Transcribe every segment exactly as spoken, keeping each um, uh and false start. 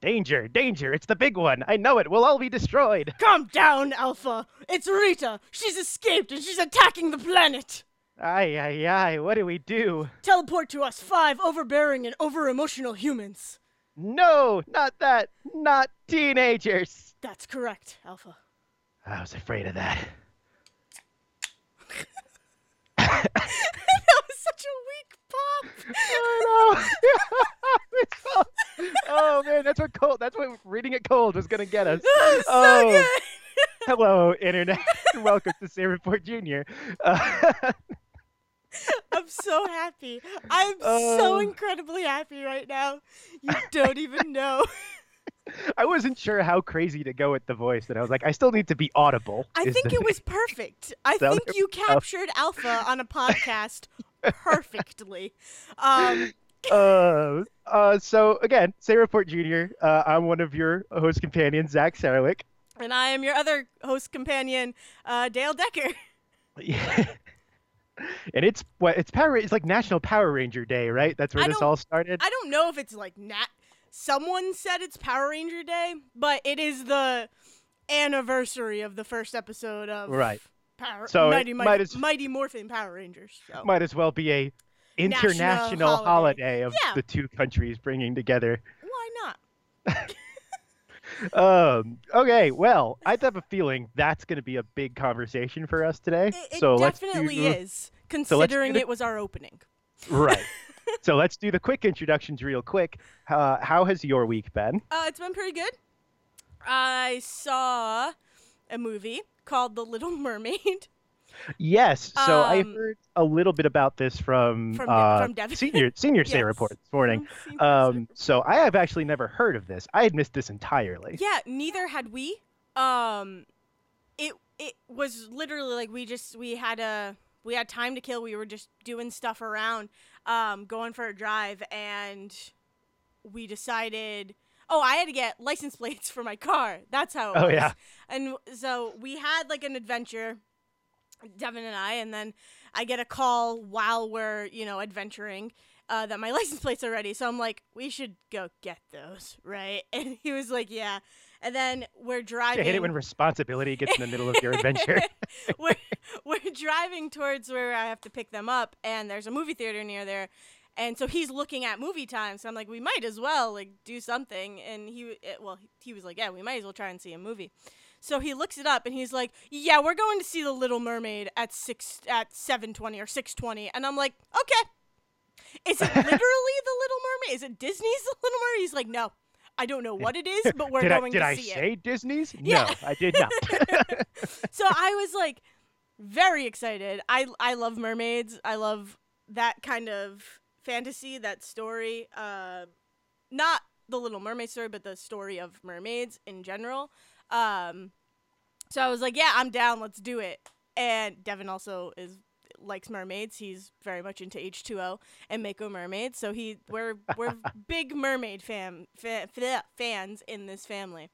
Danger, danger, it's the big one. I know it, we'll all be destroyed. Calm down, Alpha. It's Rita. She's escaped and she's attacking the planet. Aye, aye, aye, what do we do? Teleport to us five overbearing and over-emotional humans. No, not that. Not teenagers. That's correct, Alpha. I was afraid of that. That was such a weak pop. I know. Oh man, that's what cold. That's what reading it cold was gonna get us. So oh, good. Hello, internet. Welcome to Sarah Port Junior Uh, I'm so happy. I'm oh. so incredibly happy right now. You don't even know. I wasn't sure how crazy to go with the voice, that I was like, I still need to be audible. I think it thing. was perfect. I so think you captured oh. Alpha on a podcast perfectly. Um, uh, uh, so, again, Sarah Port Junior Uh, I'm one of your host companions, Zach Sarawick. And I am your other host companion, uh, Dayle Decker. Yeah. And it's what it's Power. It's like National Power Ranger Day, right? That's where I this all started. I don't know if it's like Nat. Someone said it's Power Ranger Day, but it is the anniversary of the first episode of right. Power so Mighty, might mighty, as, Mighty Morphin Power Rangers. So. Might as well be a international National holiday. holiday of yeah. the two countries bringing together. Why not? Um, okay, well, I have a feeling that's going to be a big conversation for us today. It, it so definitely let's do, is, considering so the, it was our opening. Right. So let's do the quick introductions real quick. Uh, how has your week been? Uh, it's been pretty good. I saw a movie called The Little Mermaid. Yes, so um, I heard a little bit about this from, from, uh, from Devin. Senior, senior yes. Sarah Port this morning. Um, so I have actually never heard of this. I had missed this entirely. Yeah, neither had we. Um, it it was literally like we just we had a we had time to kill. We were just doing stuff around, um, going for a drive, and we decided. Oh, I had to get license plates for my car. That's how. It oh was. yeah. And so we had like an adventure. Devin and I, and then I get a call while we're, you know, adventuring uh, that my license plates are ready. So I'm like, we should go get those, right? And he was like, yeah. And then we're driving. I hate it when responsibility gets in the middle of your adventure. we're, we're driving towards where I have to pick them up, and there's a movie theater near there. And so he's looking at movie time. So I'm like, we might as well, like, do something. And he, it, well, he was like, yeah, we might as well try and see a movie. So he looks it up and he's like, "Yeah, we're going to see The Little Mermaid at six at seven twenty or six twenty." And I'm like, "Okay, is it literally The Little Mermaid? Is it Disney's The Little Mermaid?" He's like, "No, I don't know what it is, but we're did going I, did to I see it." Did I say Disney's? Yeah. No, I did not. So I was like, very excited. I I love mermaids. I love that kind of fantasy, that story. Uh, not The Little Mermaid story, but the story of mermaids in general. Um, so I was like, yeah, I'm down. Let's do it. And Devin also is likes mermaids. He's very much into H two O and Mako Mermaids. So he we're we're big mermaid fam, fa- fans in this family.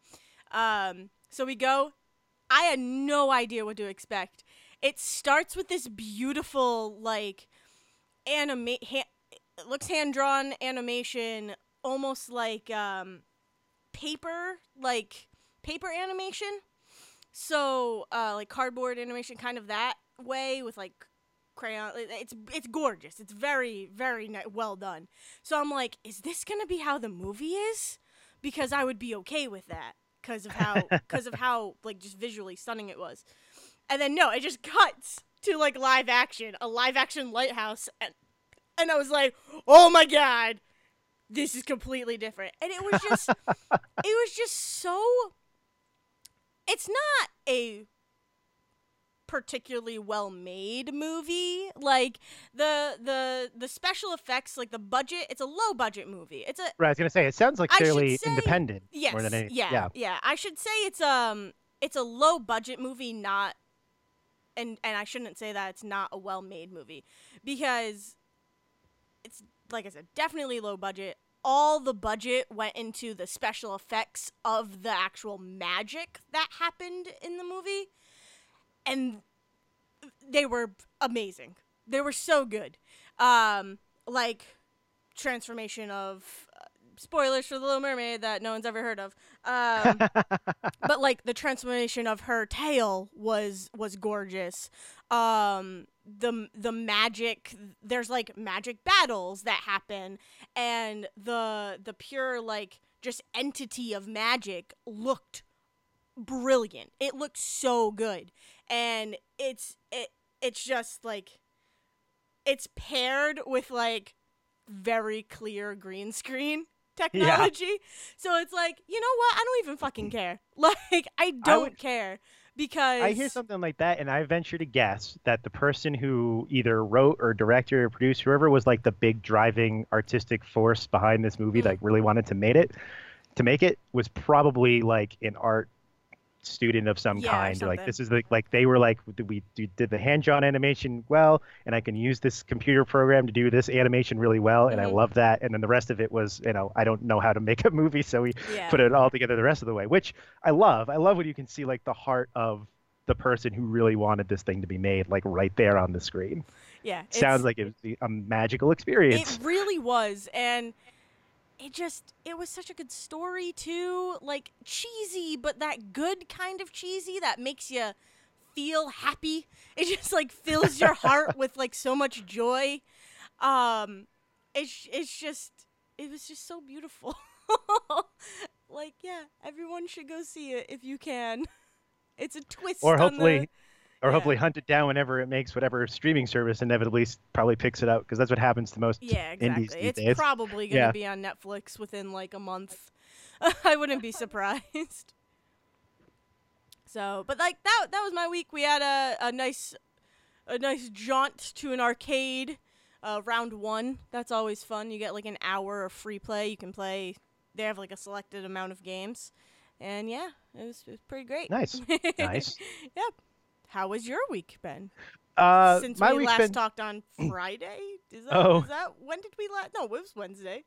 Um, so we go. I had no idea what to expect. It starts with this beautiful like anima- ha- it looks hand drawn animation, almost like um paper like. paper animation, so uh like cardboard animation, kind of that way, with like crayon. It's it's gorgeous. It's very, very ni- well done. So I'm like, is this gonna be how the movie is? Because I would be okay with that because of how because of how like just visually stunning it was. And then no, it just cuts to like live action a live action lighthouse, and and I was like, oh my god, this is completely different. And it was just it was just so. It's not a particularly well-made movie. Like, the the the special effects, like the budget, it's a low-budget movie. It's a Right, I was going to say, it sounds like fairly independent. Yes, more than anything. Yeah, yeah, yeah. I should say it's um it's a low-budget movie, not, and, and I shouldn't say that it's not a well-made movie, because it's, like I said, definitely low-budget. All the budget went into the special effects of the actual magic that happened in the movie. And they were amazing. They were so good. Um, like, transformation of spoilers for The Little Mermaid that no one's ever heard of. Um, but like the transformation of her tail was was gorgeous. Um, the the magic, there's like magic battles that happen, and the the pure like just entity of magic looked brilliant. It looked so good, and it's it it's just like it's paired with like very clear green screen technology. Yeah. So it's like, you know what? I don't even fucking care. Like, I don't I would, care because... I hear something like that, and I venture to guess that the person who either wrote or directed or produced, whoever was like the big driving artistic force behind this movie, mm-hmm. like really wanted to make it, to make it was probably like an art student of some yeah, kind. Like, this is like, like they were like, we did the hand-drawn animation well, and I can use this computer program to do this animation really well, and mm-hmm. I love that. And then the rest of it was, you know, I don't know how to make a movie, so we yeah. put it all together the rest of the way, which I love. I love when you can see like the heart of the person who really wanted this thing to be made, like right there on the screen. Yeah, sounds like it was a magical experience. It really was, and it just, it was such a good story, too. Like, cheesy, but that good kind of cheesy that makes you feel happy. It just, like, fills your heart with, like, so much joy. Um, it's, it's just, it was just so beautiful. Like, yeah, everyone should go see it if you can. It's a twist or hopefully, on the... Or yeah. hopefully hunt it down whenever it makes whatever streaming service inevitably probably picks it up, because that's what happens to most yeah, exactly. indies these it's days. Probably going to yeah. be on Netflix within like a month. I wouldn't be surprised. So, but like that—that that was my week. We had a, a nice, a nice jaunt to an arcade, uh, round one. That's always fun. You get like an hour of free play. You can play. They have like a selected amount of games, and yeah, it was, it was pretty great. Nice, nice. Yep. How was your week, Ben? Uh, Since my we week's last been... talked on Friday? Is that, oh. is that when did we last? No, it was Wednesday.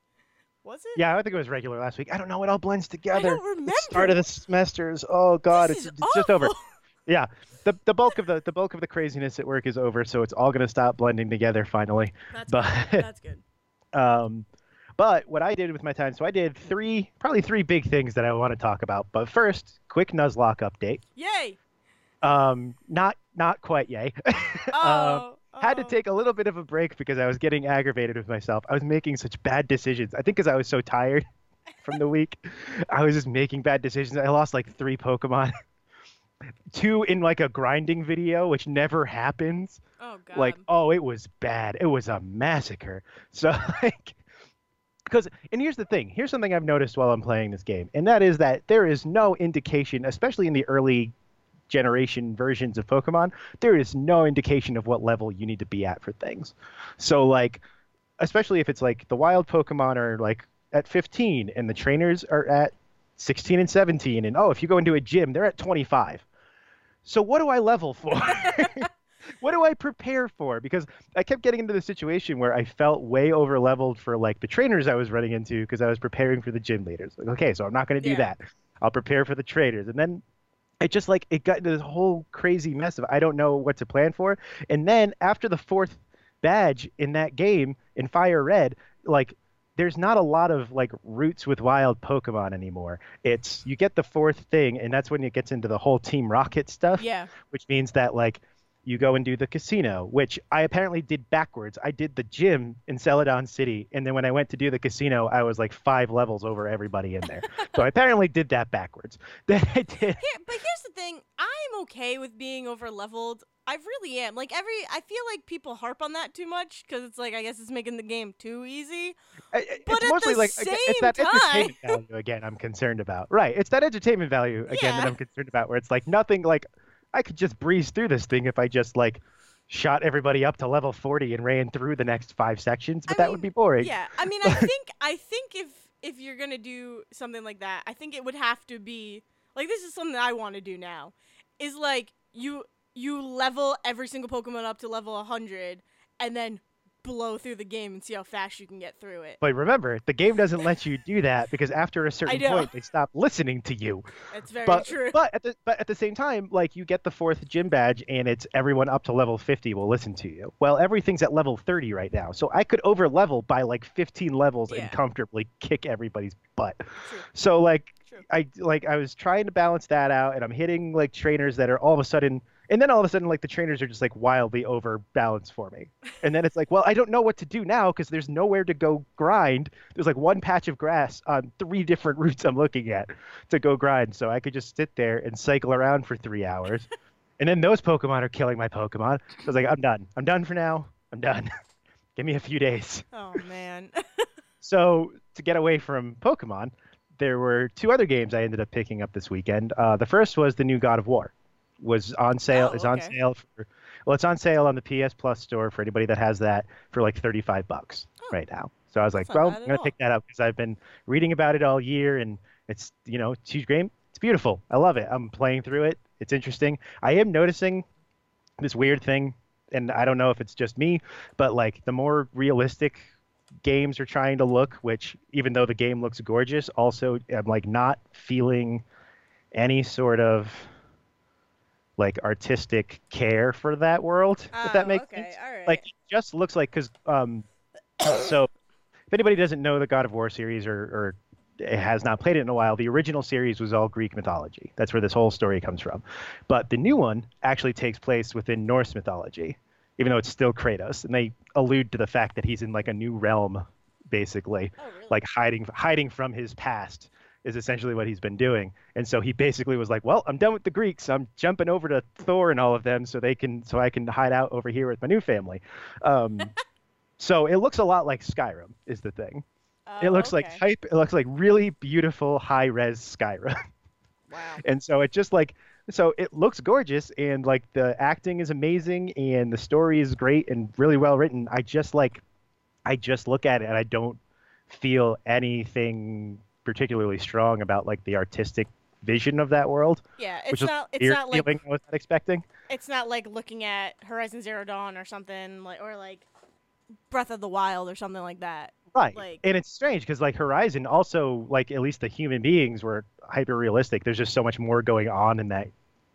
Was it? Yeah, I think it was regular last week. I don't know. It all blends together. I don't remember. It's the start of the semesters. Oh, God. This it's is it's just over. Yeah. The the bulk of the the bulk of the craziness at work is over, so it's all going to stop blending together finally. That's but, good. That's good. Um, but what I did with my time, so I did three, probably three big things that I want to talk about. But first, quick Nuzlocke update. Yay! Um, not, not quite yay. Oh, um, had to take a little bit of a break because I was getting aggravated with myself. I was making such bad decisions. I think because I was so tired from the week, I was just making bad decisions. I lost like three Pokemon, two in like a grinding video, which never happens. Oh God. Like, oh, it was bad. It was a massacre. So like, because, and here's the thing, here's something I've noticed while I'm playing this game. And that is that there is no indication, especially in the early generation versions of Pokemon, there is no indication of what level you need to be at for things. So like, especially if it's like the wild Pokemon are like at fifteen and the trainers are at sixteen and seventeen, and oh, if you go into a gym, they're at twenty-five. So what do I level for? What do I prepare for? Because I kept getting into the situation where I felt way over leveled for like the trainers I was running into because I was preparing for the gym leaders. Like, okay, so I'm not going to do yeah. that. I'll prepare for the trainers. And then it just like it got into this whole crazy mess of I don't know what to plan for. And then after the fourth badge in that game in Fire Red, like there's not a lot of like roots with wild Pokemon anymore. It's you get the fourth thing, and that's when it gets into the whole Team Rocket stuff. Yeah. Which means that like you go and do the casino, which I apparently did backwards. I did the gym in Celadon City, and then when I went to do the casino, I was like five levels over everybody in there. So I apparently did that backwards. Then I did. Here, but here's the thing. I'm okay with being over leveled. I really am. Like every, I feel like people harp on that too much because it's like I guess it's making the game too easy. I, it's but at mostly the like same it's that time, entertainment value again. I'm concerned about. Right. It's that entertainment value again yeah. that I'm concerned about, where it's like nothing like. I could just breeze through this thing if I just, like, shot everybody up to level forty and ran through the next five sections, but I that mean, would be boring. Yeah, I mean, I think I think if if you're going to do something like that, I think it would have to be, like, this is something that I want to do now, is, like, you you level every single Pokemon up to level one hundred, and then blow through the game and see how fast you can get through it. But remember, the game doesn't let you do that because after a certain point, they stop listening to you. That's very but, true. But at the but at the same time, like, you get the fourth gym badge and it's everyone up to level fifty will listen to you. Well, everything's at level thirty right now, so I could over level by like fifteen levels yeah. and comfortably kick everybody's butt. True. So like true. I like I was trying to balance that out, and I'm hitting like trainers that are all of a sudden. And then all of a sudden, like, the trainers are just, like, wildly overbalanced for me. And then it's like, well, I don't know what to do now because there's nowhere to go grind. There's, like, one patch of grass on three different routes I'm looking at to go grind. So I could just sit there and cycle around for three hours. And then those Pokemon are killing my Pokemon. So I was like, I'm done. I'm done for now. I'm done. Give me a few days. Oh, man. So to get away from Pokemon, there were two other games I ended up picking up this weekend. Uh, the first was the new God of War. Was on sale. Oh, is okay. on sale for well, it's on sale on the P S Plus store for anybody that has that for like thirty-five bucks oh, right now. So I was like, well, I'm gonna all. pick that up because I've been reading about it all year, and it's you know it's a huge game. It's beautiful. I love it. I'm playing through it. It's interesting. I am noticing this weird thing, and I don't know if it's just me, but like the more realistic games are trying to look, which even though the game looks gorgeous, also I'm like not feeling any sort of like artistic care for that world, oh, if that makes okay. sense. All right. Like, it just looks like, because, um, so if anybody doesn't know the God of War series or, or has not played it in a while, the original series was all Greek mythology. That's where this whole story comes from. But the new one actually takes place within Norse mythology, even though it's still Kratos. And they allude to the fact that he's in like a new realm, basically, oh, really? like hiding hiding from his past. Is essentially what he's been doing. And so he basically was like, well, I'm done with the Greeks. I'm jumping over to Thor and all of them so they can so I can hide out over here with my new family. Um, so it looks a lot like Skyrim is the thing. Oh, it looks okay. like hype. It looks like really beautiful high-res Skyrim. Wow. And so it just like so it looks gorgeous, and like the acting is amazing and the story is great and really well written. I just like I just look at it and I don't feel anything particularly strong about like the artistic vision of that world. Yeah, it's not it's not like I was not expecting. It's not like looking at Horizon Zero Dawn or something like or like Breath of the Wild or something like that. Right. Like, and it's strange because like Horizon also like at least the human beings were hyper realistic. There's just so much more going on in that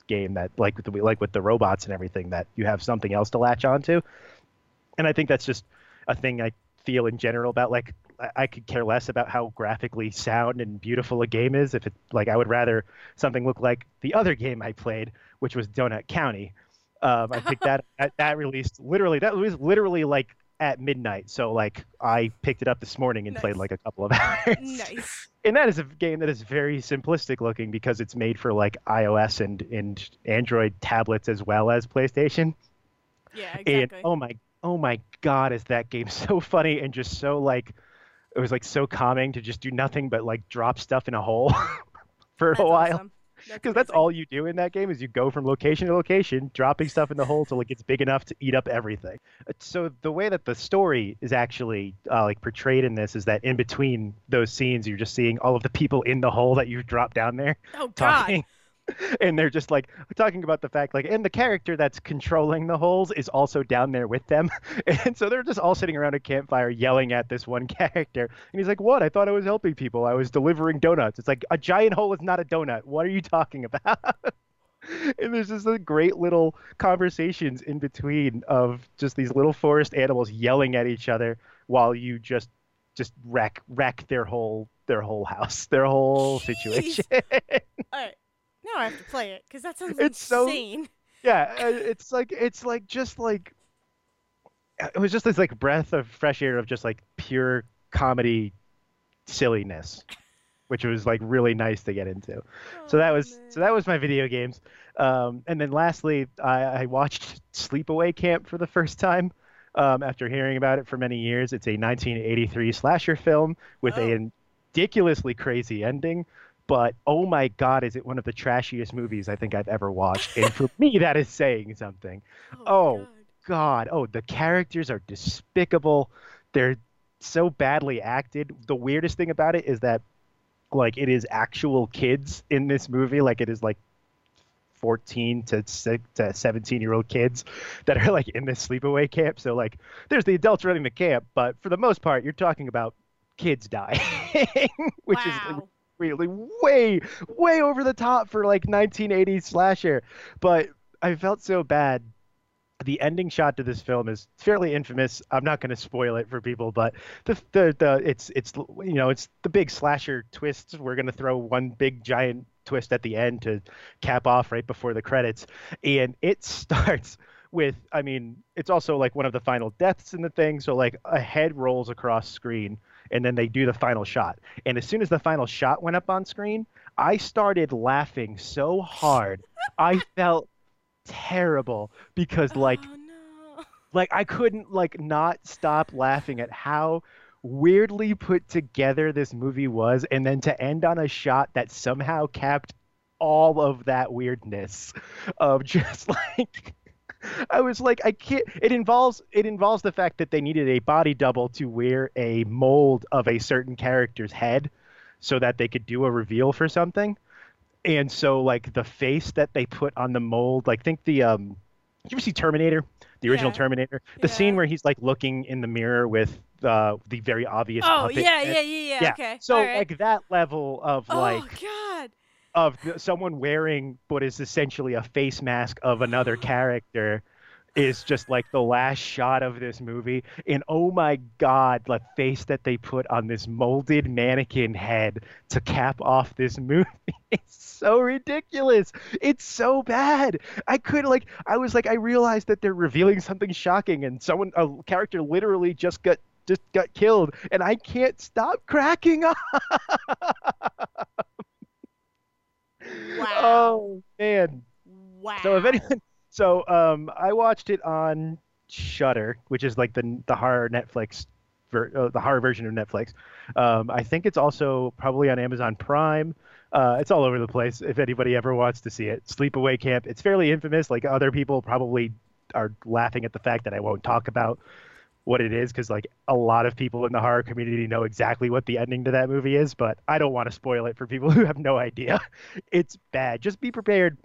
game that like with the, like with the robots and everything that you have something else to latch onto. And I think that's just a thing I feel in general about like I could care less about how graphically sound and beautiful a game is. If it like, I would rather something look like the other game I played, which was Donut County. Um, I picked that, that that released literally. That was literally like at midnight. So like, I picked it up this morning and nice. played like a couple of hours. Nice. And that is a game that is very simplistic looking because it's made for like iOS and and Android tablets as well as PlayStation. Yeah, exactly. And oh my oh my God, is that game so funny and just so like. It was like so calming to just do nothing but like drop stuff in a hole for a while. Because that's all you do in that game is you go from location to location, dropping stuff in the hole till it gets big enough to eat up everything. So the way that the story is actually uh, like portrayed in this is that in between those scenes, you're just seeing all of the people in the hole that you've dropped down there. Oh, God. Talking. And they're just like talking about the fact like and the character that's controlling the holes is also down there with them. And so they're just all sitting around a campfire yelling at this one character. And he's like, what? I thought I was helping people. I was delivering donuts. It's like a giant hole is not a donut. What are you talking about? And there's just like, great little conversations in between of just these little forest animals yelling at each other while you just just wreck wreck their whole their whole house, their whole Jeez. situation. All right. No, I have to play it because that sounds it's insane. So, yeah, it's like it's like just like it was just this like breath of fresh air of just like pure comedy silliness, which was like really nice to get into. Oh, so that was man. so that was my video games, um, and then lastly I, I watched Sleepaway Camp for the first time um, after hearing about it for many years. It's a nineteen eighty-three slasher film with oh. a ridiculously crazy ending. But, oh my God, is it one of the trashiest movies I think I've ever watched. And for me, that is saying something. Oh, oh God. God. Oh, the characters are despicable. They're so badly acted. The weirdest thing about it is that, like, it is actual kids in this movie. Like, it is, like, fourteen to seventeen year old kids that are like in this sleepaway camp. So like there's the adults running the camp, but for the most part, you're talking about kids dying, which wow. is really way, way over the top for like nineteen eighties slasher. But I felt so bad. The ending shot to this film is fairly infamous. I'm not going to spoil it for people, but the, the the it's it's you know it's the big slasher twists. We're going to throw one big giant twist at the end to cap off right before the credits, and it starts with I mean it's also like one of the final deaths in the thing. So like a head rolls across screen, and then they do the final shot. And as soon as the final shot went up on screen, I started laughing so hard I felt terrible because like oh, no. like I couldn't like not stop laughing at how weirdly put together this movie was, and then to end on a shot that somehow capped all of that weirdness of just like I was like I can't it involves it involves the fact that they needed a body double to wear a mold of a certain character's head so that they could do a reveal for something. And so, like, the face that they put on the mold, like, think the, um, you ever see Terminator? The original yeah. Terminator? The yeah. scene where he's, like, looking in the mirror with uh, the very obvious oh, puppet. Oh, yeah, yeah, yeah, yeah, yeah. Okay. So, right. like, that level of, like, oh, God. of the, someone wearing what is essentially a face mask of another character is just, like, the last shot of this movie. And, oh, my God, the face that they put on this molded mannequin head to cap off this movie. So ridiculous. It's so bad. I could like I was like I realized that they're revealing something shocking and someone a character literally just got just got killed and I can't stop cracking up. Wow. Oh man. Wow. So if anyone so um I watched it on Shudder, which is like the the horror Netflix ver, uh, the horror version of Netflix. Um I think it's also probably on Amazon Prime. Uh, it's all over the place if anybody ever wants to see it. Sleepaway Camp. It's fairly infamous. Like, other people probably are laughing at the fact that I won't talk about what it is because, like, a lot of people in the horror community know exactly what the ending to that movie is, but I don't want to spoil it for people who have no idea. It's bad. Just be prepared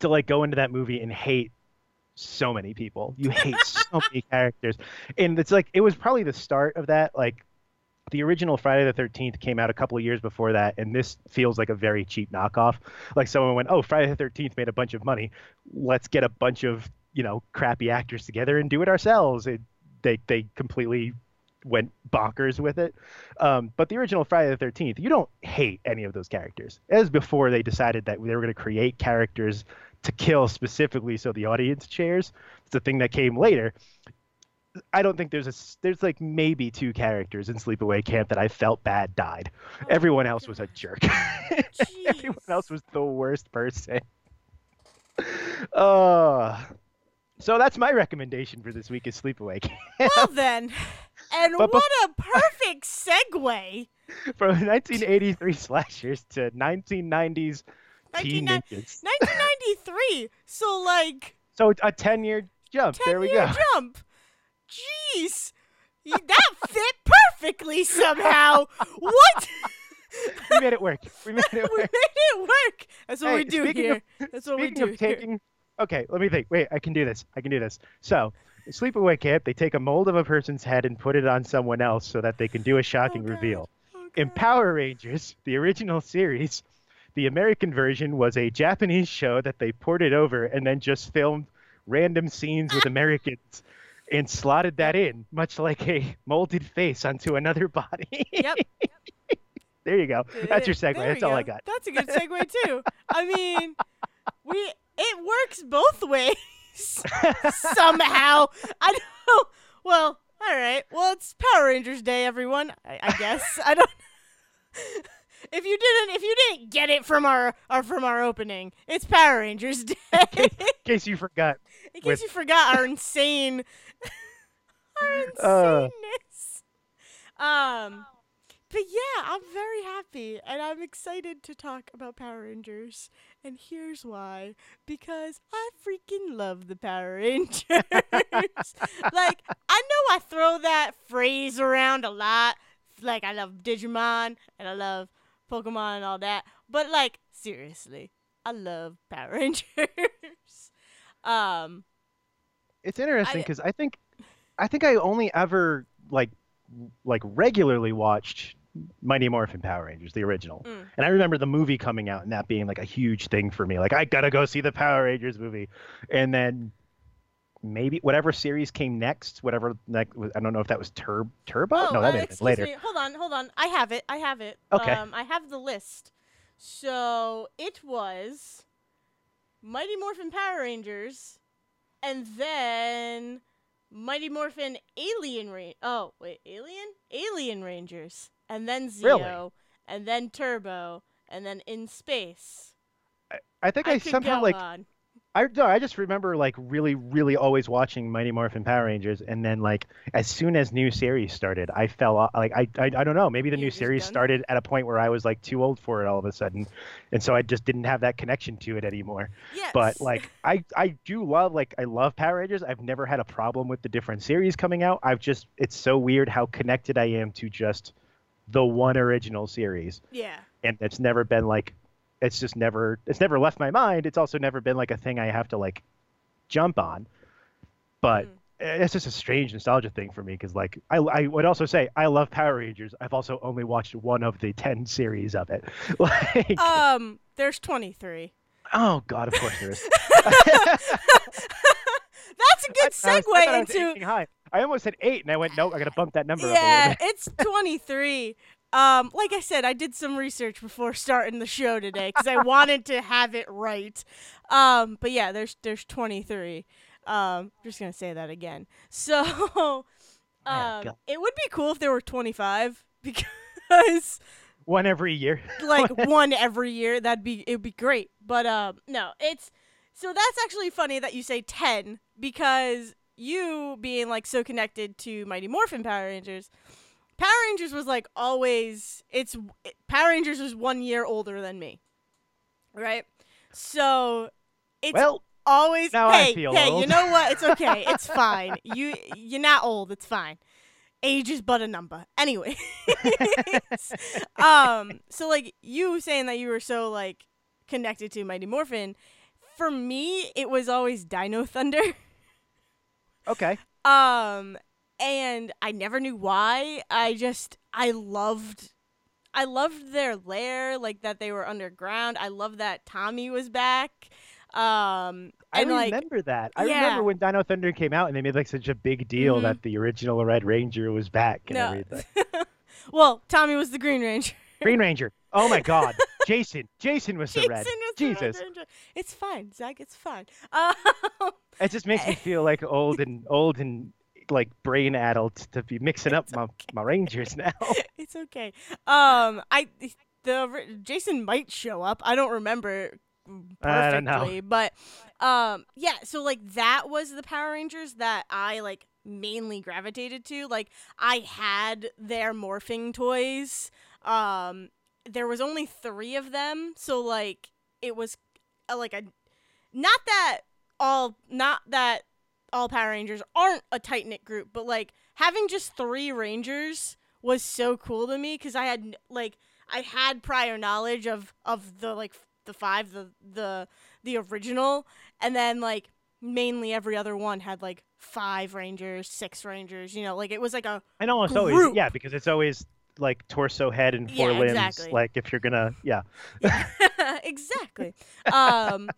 to, like, go into that movie and hate so many people. You hate so many characters. And it's, like, it was probably the start of that, like, the original Friday the thirteenth came out a couple of years before that, and this feels like a very cheap knockoff. Like someone went, oh, Friday the thirteenth made a bunch of money. Let's get a bunch of, you know, crappy actors together and do it ourselves. It, they they completely went bonkers with it. Um, but the original Friday the thirteenth, you don't hate any of those characters. As before they decided that they were going to create characters to kill specifically so the audience cheers. It's the thing that came later. I don't think there's a there's like maybe two characters in Sleepaway Camp that I felt bad died. Oh, everyone else God. was a jerk. Everyone else was the worst person. Uh, so that's my recommendation for this week is Sleepaway Camp. Well then, and but what a perfect segue. From nineteen eighty-three slashers to nineteen nineties teen ninjas. nineteen ninety-three, so like... So a ten-year jump, ten there we go. ten-year jump. Jeez, that fit perfectly somehow. What? We made it work. We made it work. We made it work. That's what hey, we do here. Of, That's what we do of taking, here. Okay, let me think. Wait, I can do this. I can do this. So, Sleepaway Camp, they take a mold of a person's head and put it on someone else so that they can do a shocking oh, reveal. Oh, in Power Rangers, the original series, the American version was a Japanese show that they ported over and then just filmed random scenes with Americans. And slotted that in, much like a molded face onto another body. Yep. There you go. That's your segue. That's all go. I got. That's a good segue, too. I mean, we it works both ways somehow. I don't know. Well, all right. Well, it's Power Rangers Day, everyone, I, I guess. I don't If you didn't, if you didn't get it from our, our from our opening, it's Power Rangers Day. In case, in case you forgot. In case with... you forgot our insane, our insaneness. Uh... Um, but yeah, I'm very happy, and I'm excited to talk about Power Rangers. And here's why: because I freaking love the Power Rangers. Like, I know I throw that phrase around a lot. Like, I love Digimon and I love Pokemon and all that, but like seriously, I love Power Rangers. um, it's interesting because I, I think I think I only ever like like regularly watched Mighty Morphin Power Rangers, the original. Mm. And I remember the movie coming out and that being like a huge thing for me. Like, I gotta go see the Power Rangers movie. And then maybe whatever series came next, whatever next, I don't know if that was Tur- Turbo? Oh, no, that uh, excuse later. Me. Hold on, hold on. I have it. I have it. Okay. Um, I have the list. So it was Mighty Morphin Power Rangers and then Mighty Morphin Alien Rangers. Oh, wait, Alien? Alien Rangers. And then Zero, really? And then Turbo, and then In Space. I, I think I, I somehow like on. I no, I just remember like really, really always watching Mighty Morphin Power Rangers, and then like as soon as new series started, I fell off. Like I, I, I don't know. Maybe the You're new series done? started at a point where I was like too old for it all of a sudden, and so I just didn't have that connection to it anymore. Yes. But like I, I do love like I love Power Rangers. I've never had a problem with the different series coming out. I've just it's so weird how connected I am to just the one original series. Yeah. And it's never been like, it's just never, it's never left my mind. It's also never been like a thing I have to like jump on. But mm. it's just a strange nostalgia thing for me. Cause like, I, I would also say I love Power Rangers. I've also only watched one of the ten series of it. Like, um, there's twenty-three. Oh God, of course there is. That's a good segue I, I was, I into. I, I almost said eight, and I went, nope, I gotta bump that number yeah, up a little bit. Yeah, it's twenty-three. um, like I said, I did some research before starting the show today because I wanted to have it right. Um, but yeah, there's there's twenty-three. Um, I'm just gonna say that again. So, um, it would be cool if there were twenty-five because one every year. Like one every year, that'd be it'd be great. But um, no, it's. So that's actually funny that you say ten, because you being, like, so connected to Mighty Morphin Power Rangers, Power Rangers was, like, always, it's, it, Power Rangers was one year older than me, right? So, it's well, always, now hey, I feel hey, old. You know what, it's okay, it's fine, you, you're not old, it's fine, age is but a number, anyway. um, so, like, you saying that you were so, like, connected to Mighty Morphin, for me, it was always Dino Thunder. Okay. Um, and I never knew why. I just, I loved, I loved their lair, like that they were underground. I loved that Tommy was back. Um, and I remember like, that. I yeah. remember when Dino Thunder came out and they made like such a big deal mm-hmm. that the original Red Ranger was back and no. everything. Well, Tommy was the Green Ranger. Green Ranger. Oh my God. Jason. Jason was the Jason red. Was Jesus. The red. It's fine, Zach. It's fine. Um, it just makes me feel like old and old and like brain adult to be mixing up okay. my, my Rangers now. It's okay. Um, I the Jason might show up. I don't remember perfectly, I don't know. But um, yeah. So like that was the Power Rangers that I like mainly gravitated to. Like I had their morphing toys. Um. There was only three of them, so, like, it was, uh, like, a, not that all, not that all Power Rangers aren't a tight-knit group, but, like, having just three Rangers was so cool to me, because I had, like, I had prior knowledge of, of the, like, the five, the, the, the original, and then, like, mainly every other one had, like, five Rangers, six Rangers, you know, like, it was, like, a And almost group. always, yeah, because it's always... like torso, head, and four yeah, limbs. Exactly. Like if you're gonna, yeah, yeah exactly. Um,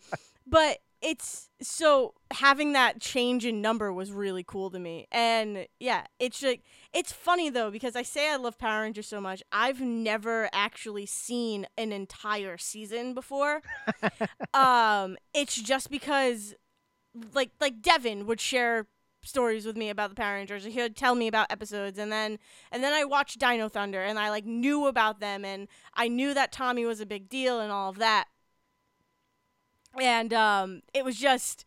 but it's so having that change in number was really cool to me, and yeah, it's like it's funny though because I say I love Power Rangers so much. I've never actually seen an entire season before. um, it's just because, like, like Devin would share stories with me about the Power Rangers. He would tell me about episodes, and then and then I watched Dino Thunder, and I like knew about them, and I knew that Tommy was a big deal and all of that. And um, it was just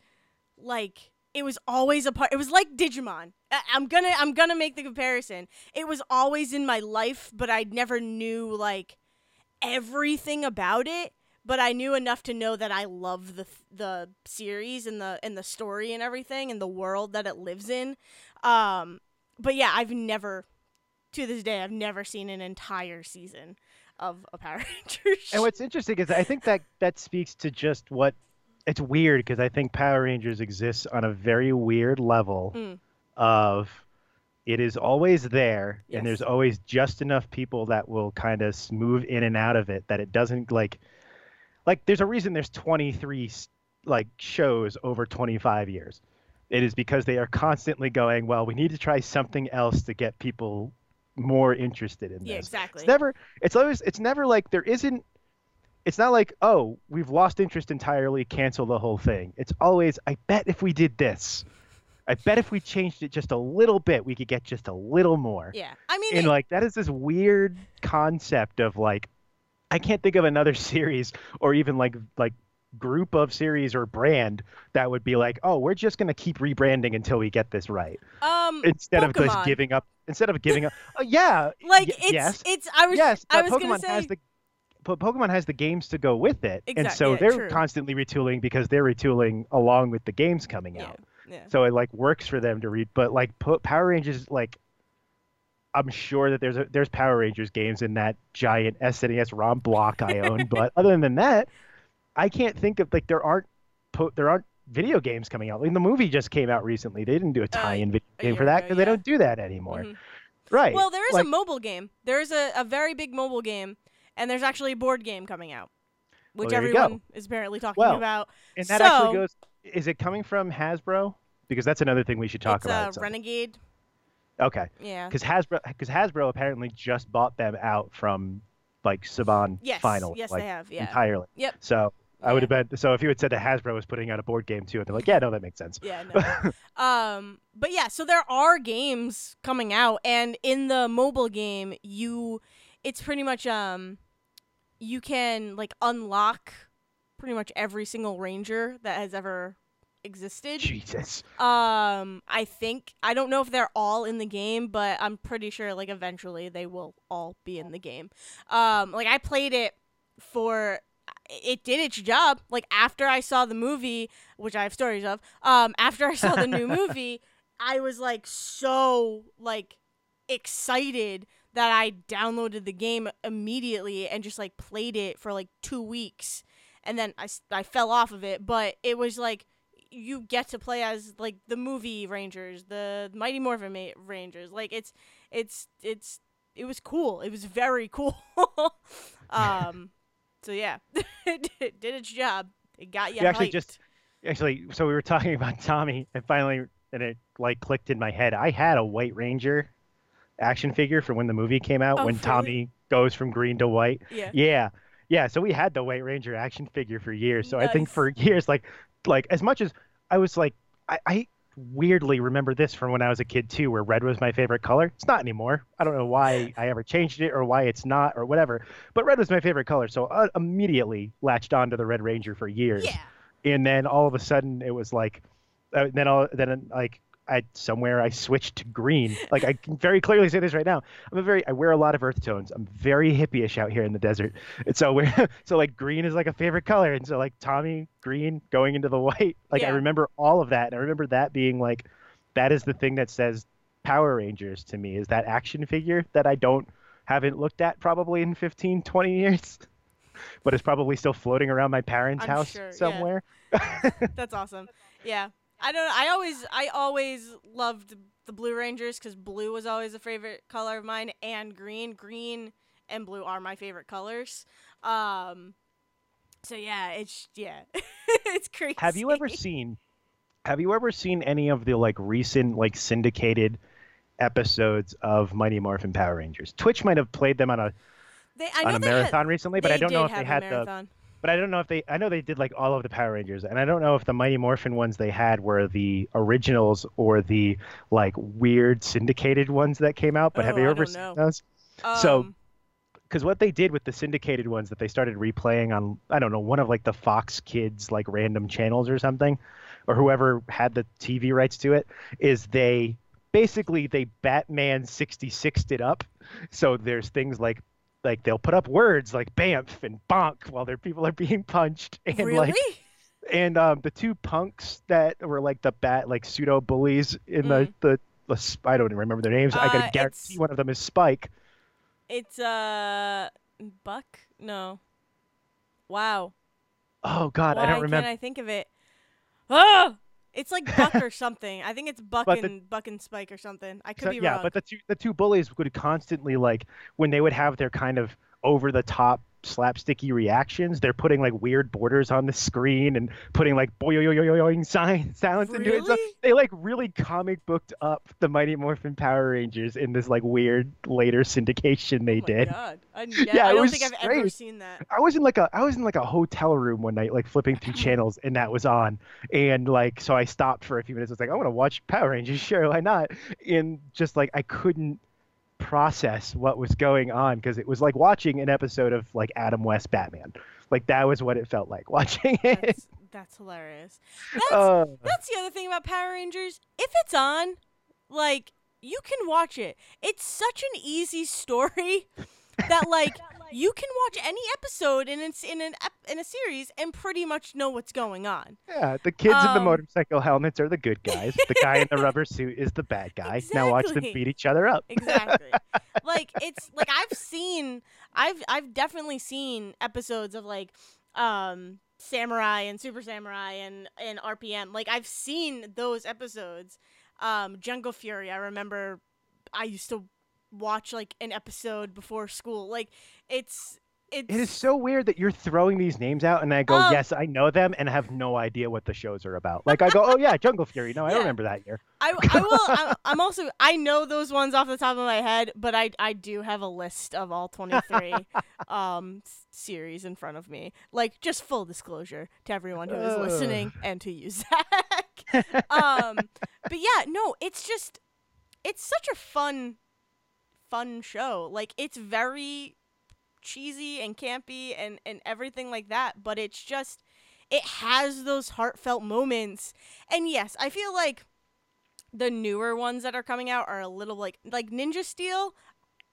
like it was always a part. It was like Digimon. I- I'm gonna I'm gonna make the comparison. It was always in my life, but I never knew like everything about it. But I knew enough to know that I love the the series and the and the story and everything and the world that it lives in. Um, but yeah, I've never, to this day, I've never seen an entire season. of a Power Ranger show. And what's interesting is I think that that speaks to just what – it's weird because I think Power Rangers exists on a very weird level mm. of it is always there yes. and there's always just enough people that will kind of move in and out of it that it doesn't like – like there's a reason there's twenty-three like shows over twenty-five years. It is because they are constantly going, well, we need to try something else to get people more interested in this. Yeah, exactly. It's never, it's always, it's never like there isn't, it's not like, oh, we've lost interest entirely, cancel the whole thing. It's always, I bet if we did this, I bet if we changed it just a little bit, we could get just a little more. Yeah. I mean, and it, like, that is this weird concept of like, I can't think of another series or even like, like, group of series or brand that would be like, oh, we're just gonna keep rebranding until we get this right. Um, instead Pokemon. of just giving up, instead of giving up, uh, yeah, like y- it's, yes, it's. I was, yes, I was Pokemon gonna say, has the, but Pokemon has the games to go with it, exactly, and so yeah, they're true. constantly retooling because they're retooling along with the games coming yeah, out. Yeah. So it like works for them to read, but like po- Power Rangers, like I'm sure that there's a, there's Power Rangers games in that giant S N E S ROM block I own, but other than that. I can't think of like there aren't po- there aren't video games coming out. Like the movie just came out recently. They didn't do a tie-in uh, video game for that because yeah. they don't do that anymore. Mm-hmm. Right. Well, there is like, a mobile game. There is a, a very big mobile game, and there's actually a board game coming out, which well, everyone is apparently talking well, about. And that so, actually goes. Is it coming from Hasbro? Because that's another thing we should talk it's about. It's uh, Renegade. Okay. Yeah. Because Hasbro, because Hasbro apparently just bought them out from like Saban. Yes. Final, yes, like, they have. Yeah. Entirely. Yep. So. I yeah. would have been so if you had said that Hasbro was putting out a board game too, and they're like, yeah, no, that makes sense. Yeah, no. um, but yeah, so there are games coming out, and in the mobile game, you, it's pretty much um, you can like unlock pretty much every single Ranger that has ever existed. Jesus. Um, I think I don't know if they're all in the game, but I'm pretty sure like eventually they will all be in the game. Um, like I played it for. It did its job. Like, after I saw the movie, which I have stories of, um, after I saw the new movie, I was, like, so, like, excited that I downloaded the game immediately and just, like, played it for, like, two weeks. And then I, I fell off of it. But it was, like, you get to play as, like, the movie Rangers, the Mighty Morphin Ma- Rangers. Like, it's, it's, it's, it was cool. It was very cool. um... So yeah, it did its job. It got you. you actually, hyped. just actually, so we were talking about Tommy, and finally, and it like clicked in my head. I had a White Ranger action figure from when the movie came out. Oh, when really? Tommy goes from green to white. Yeah. Yeah, yeah. So we had the White Ranger action figure for years. So nice. I think for years, like, like as much as I was like, I, I weirdly remember this from when I was a kid too, where red was my favorite color. It's not anymore. I don't know why I ever changed it or why it's not or whatever, but red was my favorite color, so I immediately latched on to the Red Ranger for years. Yeah. And then all of a sudden it was like uh, then all then like I somewhere I switched to green. Like I can very clearly say this right now. I'm a very I wear a lot of earth tones. I'm very hippie-ish out here in the desert. And so we so like green is like a favorite color. And so like Tommy green going into the white. Like yeah. I remember all of that. And I remember that being like that is the thing that says Power Rangers to me is that action figure that I don't haven't looked at probably in fifteen, twenty years. But it's probably still floating around my parents' I'm house sure, somewhere. Yeah. That's awesome. Yeah. I don't. I always, I always loved the Blue Rangers because blue was always a favorite color of mine, and green, green and blue are my favorite colors. Um, so yeah, it's yeah, it's crazy. Have you ever seen? Have you ever seen any of the like recent like syndicated episodes of Mighty Morphin Power Rangers? Twitch might have played them on a they, I on know a marathon had, recently, but I don't know if they had the. But I don't know if they... I know they did, like, all of the Power Rangers, and I don't know if the Mighty Morphin ones they had were the originals or the, like, weird syndicated ones that came out, but oh, have you ever seen know. those? Um, so, because what they did with the syndicated ones that they started replaying on, I don't know, one of, like, the Fox Kids, like, random channels or something, or whoever had the T V rights to it, is they... Basically, they Batman sixty-sixed it up, so there's things like... Like, they'll put up words like BAMF and bonk while their people are being punched. And really? Like, and um, the two punks that were, like, the bat, like, pseudo-bullies in mm. the, the, the... I don't even remember their names. Uh, I can guarantee one of them is Spike. It's, uh... Buck? No. Wow. Oh God, Why I don't remember. Why can't I think of it? Oh, it's like Buck or something. I think it's Buck but and the, Buck and Spike or something. I could so, be yeah, wrong. Yeah, but the two the two bullies would constantly, like, when they would have their kind of over the top slapsticky reactions, they're putting like weird borders on the screen and putting like boing sign sounds really? into it. So they like really comic booked up the Mighty Morphin Power Rangers in this like weird later syndication they oh my did. God. I, yeah, yeah, I don't think strange. I've ever seen that. I was in like a I was in like a hotel room one night, like flipping through channels, and that was on. And like so I stopped for a few minutes. I was like, I want to watch Power Rangers, sure, why not? And just like I couldn't process what was going on, because it was like watching an episode of like Adam West Batman. Like that was what it felt like watching it. That's, that's hilarious. That's, uh, that's the other thing about Power Rangers. If it's on, like, you can watch it. It's such an easy story that like you can watch any episode in an, in an in a series and pretty much know what's going on. Yeah, the kids um, in the motorcycle helmets are the good guys. The guy in the rubber suit is the bad guy. Exactly. Now watch them beat each other up. Exactly. Like it's like I've seen I've I've definitely seen episodes of like um Samurai and Super Samurai and and R P M. Like I've seen those episodes. Um Jungle Fury, I remember I used to watch like an episode before school. Like it's it's it is so weird that you're throwing these names out and I go, um, yes, I know them, and I have no idea what the shows are about. Like I go, oh yeah, Jungle Fury. No, yeah. I remember that year. I, I will. I'm also I know those ones off the top of my head, but I I do have a list of all twenty-three um series in front of me. Like just full disclosure to everyone who is oh. listening and to you, Zach. um, but yeah, no, it's just it's such a fun. fun show. Like it's very cheesy and campy and and everything like that, but it's just it has those heartfelt moments. And yes, I feel like the newer ones that are coming out are a little like like Ninja Steel.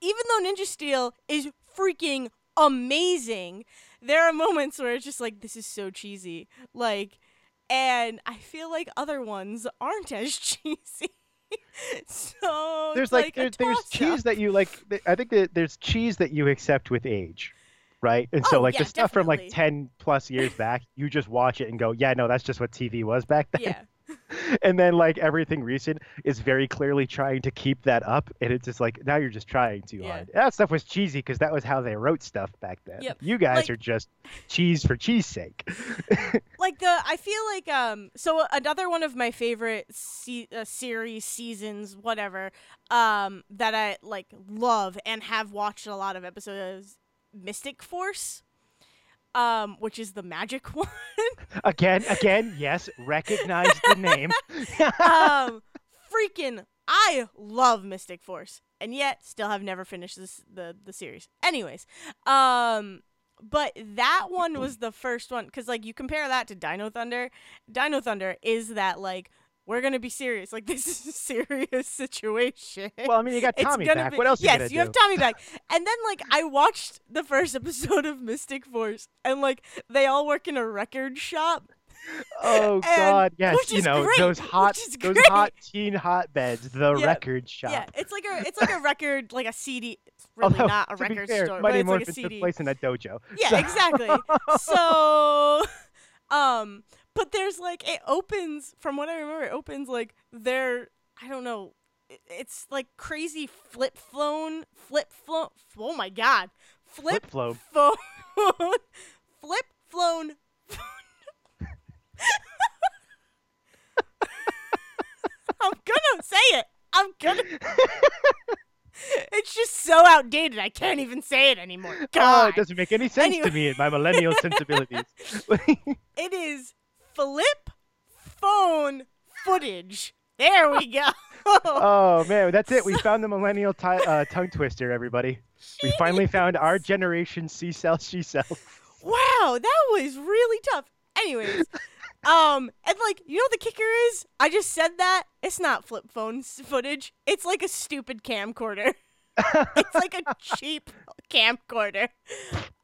Even though Ninja Steel is freaking amazing, there are moments where it's just like, this is so cheesy, like, and I feel like other ones aren't as cheesy. So there's like, like there, there's cheese that you like. I think that there's cheese that you accept with age, right? And oh, so like yeah, the stuff definitely. from like ten plus years back, you just watch it and go, yeah, no, that's just what T V was back then. Yeah. And then like everything recent is very clearly trying to keep that up, and it's just like, now you're just trying too yeah. hard. That stuff was cheesy because that was how they wrote stuff back then. Yep. You guys like, are just cheese for cheese sake. Like the I feel like um so another one of my favorite se- uh, series seasons whatever um that I like love and have watched a lot of episodes, Mystic Force. Um, which is the magic one. again, again, yes, recognize the name. um, freaking, I love Mystic Force, and yet still have never finished this the, the series. Anyways, um, but that one was the first one, because like you compare that to Dino Thunder. Dino Thunder is that like, we're going to be serious. Like, this is a serious situation. Well, I mean, you got Tommy back. Be, what else yes, you Yes, you have Tommy back. And then, like, I watched the first episode of Mystic Force, and, like, they all work in a record shop. Oh, and, God, yes. Which you is know, great, those hot, which is those great. hot teen hotbeds, the yeah, record shop. Yeah, it's like a it's like a record, like a C D. It's really Although, not a record fair, store, Mighty but Morphin it's like a C D. Place in a dojo. Yeah, so. exactly. So, um... But there's, like, it opens, from what I remember, it opens, like, their, I don't know, it's, like, crazy flip phone, flip phone, oh, my God. Flip, flip phone. Flip phone. I'm gonna say it. I'm gonna. It's just so outdated, I can't even say it anymore. God. Oh, it doesn't make any sense anyway. to me in my millennial sensibilities. It is. Flip phone footage. There we go. Oh, man. That's it. We so, found the millennial t- uh, tongue twister, everybody. Geez. We finally found our generation C-cell, she-cell. Wow. That was really tough. Anyways. um, And, like, you know what the kicker is? I just said that. It's not flip phone footage. It's like a stupid camcorder. It's like a cheap camcorder.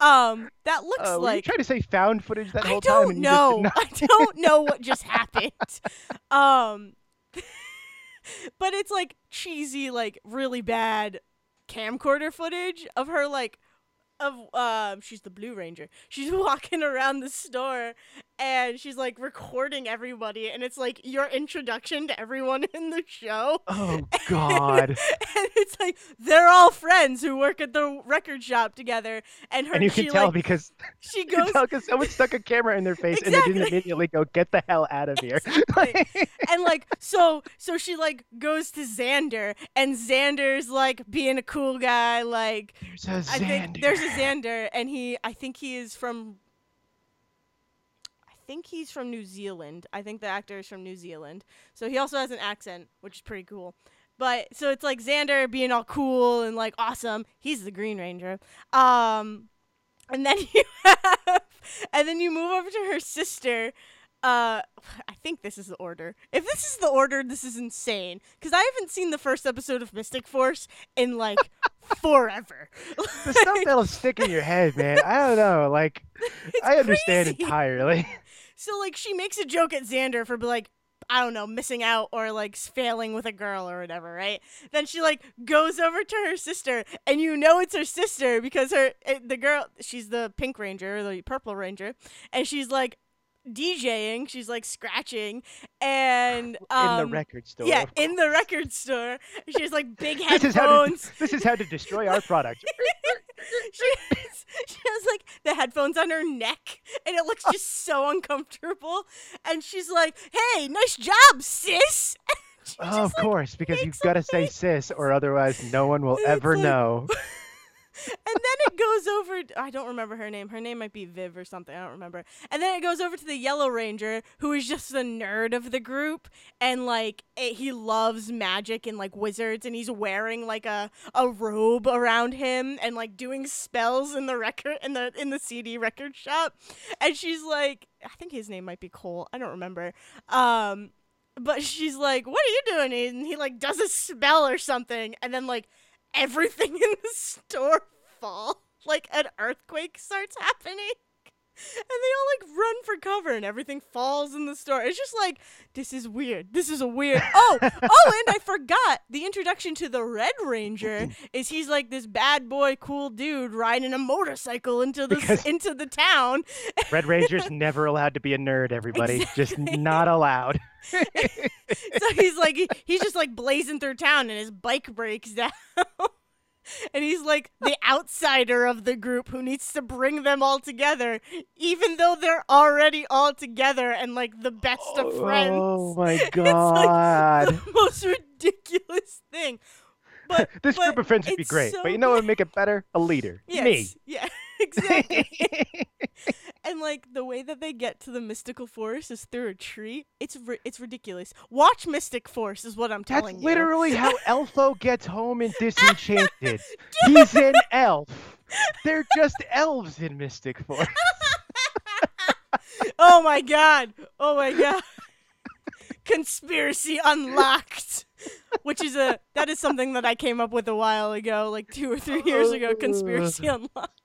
Um, that looks uh, were like. You trying to say found footage that I whole time? And you know. Just did not... I don't know what just happened. Um, but it's like cheesy, like really bad camcorder footage of her like of um she's the Blue Ranger. She's walking around the store and she's like recording everybody, and it's like your introduction to everyone in the show. Oh god. and, and it's like they're all friends who work at the record shop together, and her and you can she, tell like, because she goes because someone stuck a camera in their face exactly. and they didn't immediately go get the hell out of here. Exactly. and like so so she like goes to Xander, and Xander's like being a cool guy, like there's a Xander. I think there's a Xander and he I think he is from I think he's from New Zealand. I think the actor is from New Zealand. So he also has an accent, which is pretty cool. But so it's like Xander being all cool and like awesome. He's the Green Ranger. Um, and then you have, and then you move over to her sister. Uh, I think this is the order. If this is the order, this is insane. Because I haven't seen the first episode of Mystic Force in, like, forever. The stuff that'll stick in your head, man. I don't know. Like, it's I understand crazy. Entirely. So, like, she makes a joke at Xander for, like, I don't know, missing out or, like, failing with a girl or whatever, right? Then she, like, goes over to her sister, and you know it's her sister because her the girl, she's the Pink Ranger, the Purple Ranger, and she's, like, DJing, she's like scratching, and um, in the record store. Yeah, in the record store, she has like big headphones. This is how to, this is how to destroy our product. she, has, she has like the headphones on her neck, and it looks just so uncomfortable. And she's like, "Hey, nice job, sis." Oh, of like, course, because you've got to say sis, or otherwise no one will ever like... know. And then it goes over to, I don't remember her name. Her name might be Viv or something. I don't remember. And then it goes over to the Yellow Ranger, who is just the nerd of the group. And, like, it, he loves magic and, like, wizards. And he's wearing, like, a, a robe around him and, like, doing spells in the record in the in the C D record shop. And she's like, I think his name might be Cole. I don't remember. Um, but she's like, what are you doing? And he, like, does a spell or something. And then, like, everything in the store fall, like an earthquake starts happening, and they all like run for cover, and everything falls in the store. It's just like, this is weird. This is a weird. Oh, oh, and I forgot the introduction to the Red Ranger is he's like this bad boy, cool dude riding a motorcycle into the because into the town. Red Ranger's never allowed to be a nerd. Everybody, exactly. Just not allowed. So he's like he, he's just like blazing through town, and his bike breaks down. And he's like the outsider of the group who needs to bring them all together, even though they're already all together and like the best oh, of friends. Oh my god! It's like the most ridiculous thing. But this but group of friends would be great, so but you know what would make it better? A leader. Yes, me. Yeah, exactly. And like the way that they get to the mystical forest is through a tree. It's ri- it's ridiculous. Watch Mystic Force is what I'm telling That's you. That's literally how Elfo gets home in Disenchanted. He's an elf. They're just elves in Mystic Force. Oh my god. Oh my god. Conspiracy unlocked. Which is a that is something that I came up with a while ago, like two or three years ago. Conspiracy unlocked.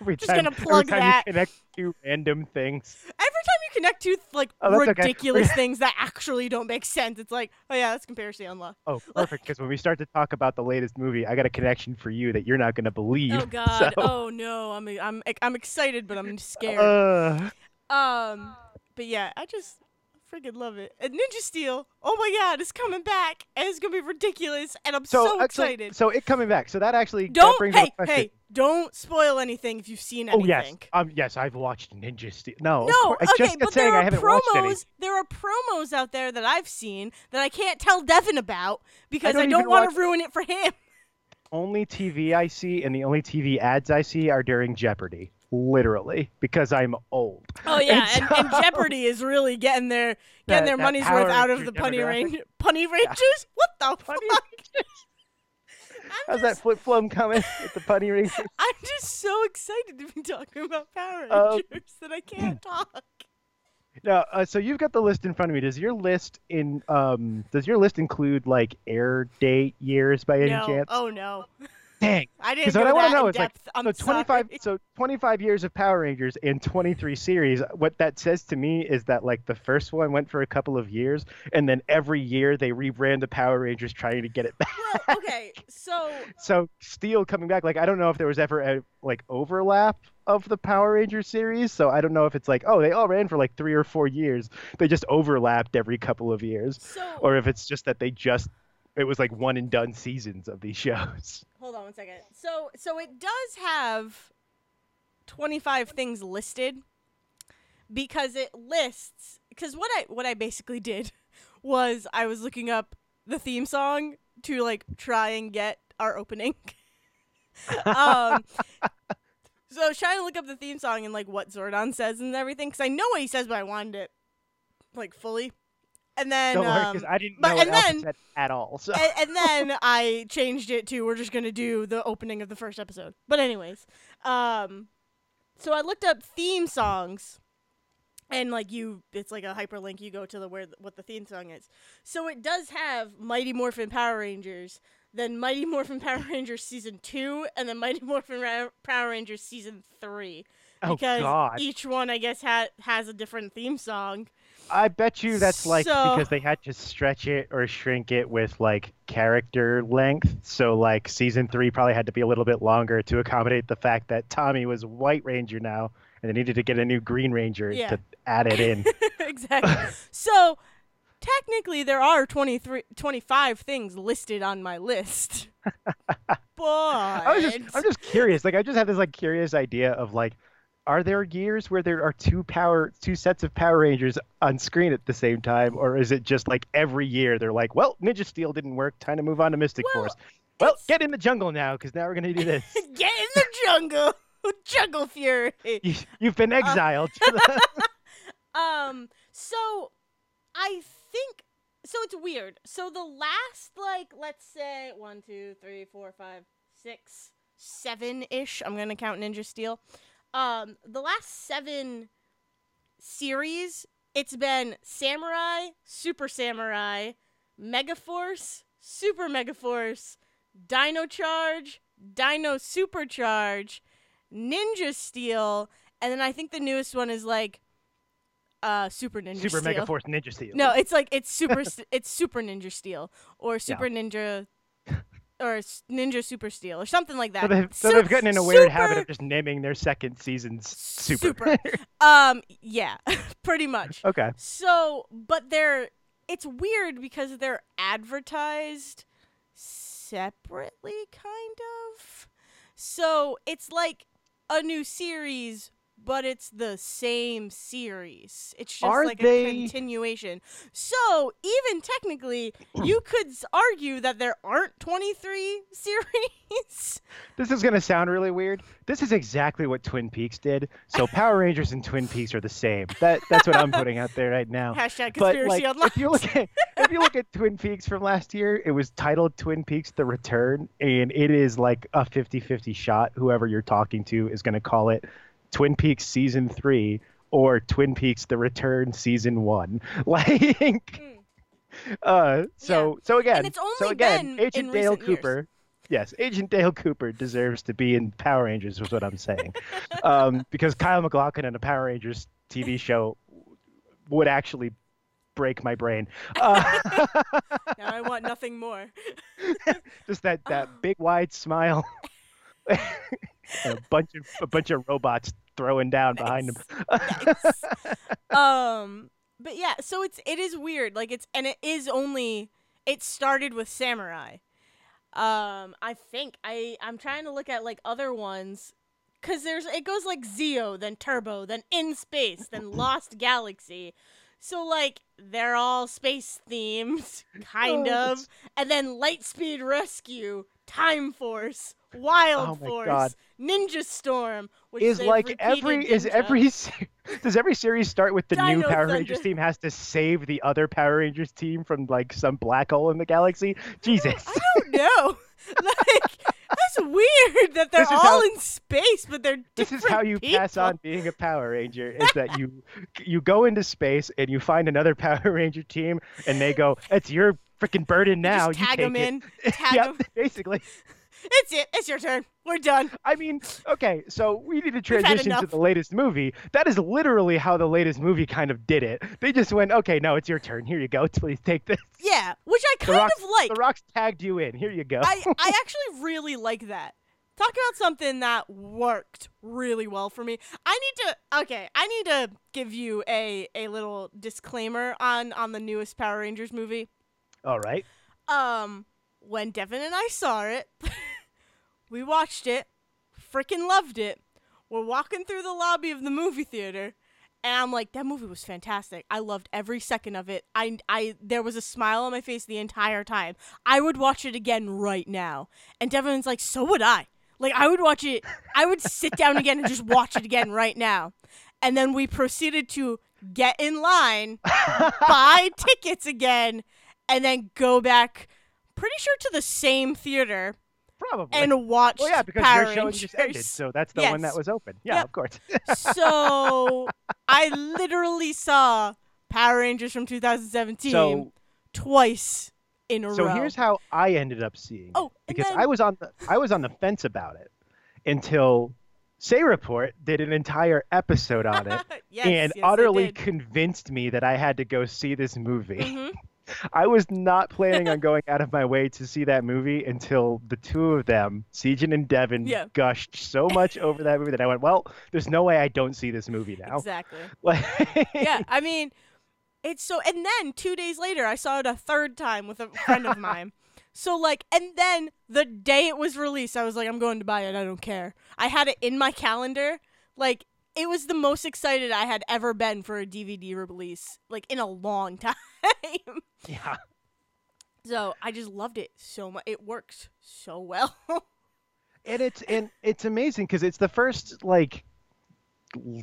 Every Just time, gonna plug every time that. You connect two random things. Every time you connect two like oh, ridiculous okay. things that actually don't make sense, it's like, oh yeah, that's conspiracy unlocked. Oh, perfect. Because when we start to talk about the latest movie, I got a connection for you that you're not gonna believe. Oh god. So. Oh no. I'm I'm I'm excited, but I'm scared. Uh... Um. But yeah, I just. Freaking love it. And Ninja Steel, oh my god, it's coming back, and it's gonna be ridiculous, and I'm so, so excited. So, so it coming back. So that actually don't, that brings hey, up a question. Hey, don't spoil anything if you've seen anything. Oh yes, um, yes, I've watched Ninja Steel. No, no, okay, just but saying, there are promos. There are promos out there that I've seen that I can't tell Devin about because I don't, don't want to ruin it for him. Only T V I see and the only T V ads I see are during Jeopardy. Literally, because I'm old. Oh yeah, and, so, and, and Jeopardy is really getting their getting that, their money's worth out of the Punny Ranger. Punny Rangers? Yeah. What the Punny fuck? How's just... that flip flum coming with the Punny Rangers? I'm just so excited to be talking about Power Rangers um, that I can't talk. Now, uh, so you've got the list in front of me. Does your list in um does your list include like air date years by any no. chance? Oh no. Dang. I didn't know, what I want to know is like, so twenty-five, so twenty-five years of Power Rangers in twenty-three series. What that says to me is that like the first one went for a couple of years, and then every year they rebrand the Power Rangers trying to get it back. Well, okay, so so Steel coming back. Like I don't know if there was ever a like overlap of the Power Rangers series, so I don't know if it's like, oh, they all ran for like three or four years. They just overlapped every couple of years, so... or if it's just that they just. It was like one and done seasons of these shows. Hold on one second. So so it does have twenty-five things listed because it lists because what I what I basically did was I was looking up the theme song to like try and get our opening. um so I was trying to look up the theme song and like what Zordon says and everything because I know what he says, but I wanted it like fully. And then, Don't worry, because um, I didn't know but, what else then, it said at all. So. And, and then I changed it to, we're just going to do the opening of the first episode. But anyways, um, so I looked up theme songs, and like you, it's like a hyperlink. You go to the where what the theme song is. So it does have Mighty Morphin Power Rangers, then Mighty Morphin Power Rangers Season two, and then Mighty Morphin Ra- Power Rangers Season three. Because oh, God. Each one, I guess, ha- has a different theme song. I bet you that's like so, because they had to stretch it or shrink it with like character length. So like season three probably had to be a little bit longer to accommodate the fact that Tommy was White Ranger now and they needed to get a new Green Ranger yeah. to add it in. Exactly. So technically there are twenty-three, twenty-five things listed on my list. But I'm just, I'm just curious. Like I just have this like curious idea of like, are there years where there are two power, two sets of Power Rangers on screen at the same time, or is it just like every year they're like, "Well, Ninja Steel didn't work. Time to move on to Mystic well, Force. Well, it's... get in the jungle now, because now we're gonna do this. Get in the jungle, Jungle Fury. You, you've been exiled. Uh... the... um. So, I think so. It's weird. So the last, like, let's say one, two, three, four, five, six, seven ish. I'm gonna count Ninja Steel. Um, the last seven series, it's been Samurai, Super Samurai, Megaforce, Super Megaforce, Dino Charge, Dino Supercharge, Ninja Steel, and then I think the newest one is like uh, Super Ninja Super Steel. Super Megaforce Ninja Steel. No, it's like it's Super it's Super Ninja Steel or Super yeah. Ninja. Or Ninja Super Steel, or something like that. So they've, so they've gotten in a weird super, habit of just naming their second season Super. Super. um, yeah, pretty much. Okay. So, but they're, it's weird because they're advertised separately, kind of. So it's like a new series, but it's the same series. It's just Are like they... a continuation. So even technically, you could argue that there aren't twenty-three series. This is going to sound really weird. This is exactly what Twin Peaks did. So Power Rangers and Twin Peaks are the same. That That's what I'm putting out there right now. Hashtag conspiracy but, like, if you look at If you look at Twin Peaks from last year, it was titled Twin Peaks The Return. And it is like a fifty-fifty shot. Whoever you're talking to is going to call it Twin Peaks Season three or Twin Peaks The Return Season one. Like, mm. uh, so, yeah. so again, and it's only so again, been Agent in Dale Cooper, years. Yes, Agent Dale Cooper deserves to be in Power Rangers, is what I'm saying. um, because Kyle MacLachlan and a Power Rangers T V show would actually break my brain. Uh, now I want nothing more. Just that, that oh. big wide smile. a bunch of a bunch of robots throwing down nice. Behind them. nice. Um, but yeah, so it's it is weird. Like it's and it is only it started with Samurai. Um, I think I I'm trying to look at like other ones because there's it goes like Zeo, then Turbo, then In Space, then Lost Galaxy. So like they're all space themed, kind oh, of, and then Lightspeed Rescue, Time Force. Wild oh Force, God. Ninja Storm, which is like every ninja. is every does every series start with the Dino new Power Thunder. Rangers team has to save the other Power Rangers team from like some black hole in the galaxy? Jesus, I don't know. Like that's weird that they're all how, in space, but they're different. This is how you people. pass on being a Power Ranger: is that you you go into space and you find another Power Ranger team, and they go, "It's your freaking burden now." You, just you tag them in, tag yep, them. basically. It's it. It's your turn. We're done. I mean, okay, so we need to transition to the latest movie. That is literally how the latest movie kind of did it. They just went, okay, no, it's your turn. Here you go. Please take this. Yeah, which I kind Rock's, of like. The Rock's tagged you in. Here you go. I, I actually really like that. Talk about something that worked really well for me. I need to, okay, I need to give you a, a little disclaimer on, on the newest Power Rangers movie. All right. Um, when Devin and I saw it, we watched it, freaking loved it. We're walking through the lobby of the movie theater, and I'm like, that movie was fantastic. I loved every second of it. I, I, there was a smile on my face the entire time. I would watch it again right now. And Devin's like, so would I. Like, I would watch it, I would sit down again and just watch it again right now. And then we proceeded to get in line, buy tickets again, and then go back, pretty sure to the same theater. Probably. And watch Power Rangers. Well, yeah, because Power their showing just ended, so that's the yes. one that was open. Yeah, yep. Of course. So, I literally saw Power Rangers from twenty seventeen so, twice in a so row. So here's how I ended up seeing oh, it, because then... I was on the I was on the fence about it until Sarah Port did an entire episode on it yes, and yes, utterly convinced me that I had to go see this movie. Mm-hmm. I was not planning on going out of my way to see that movie until the two of them, Sejan and Devin, yeah. gushed so much over that movie that I went, well, there's no way I don't see this movie now. Exactly. Like... Yeah, I mean, it's so... And then two days later, I saw it a third time with a friend of mine. So, like, and then the day it was released, I was like, I'm going to buy it. I don't care. I had it in my calendar. Like, it was the most excited I had ever been for a D V D release, like, in a long time. Yeah. So I just loved it so much. It works so well. and it's and it's amazing because it's the first like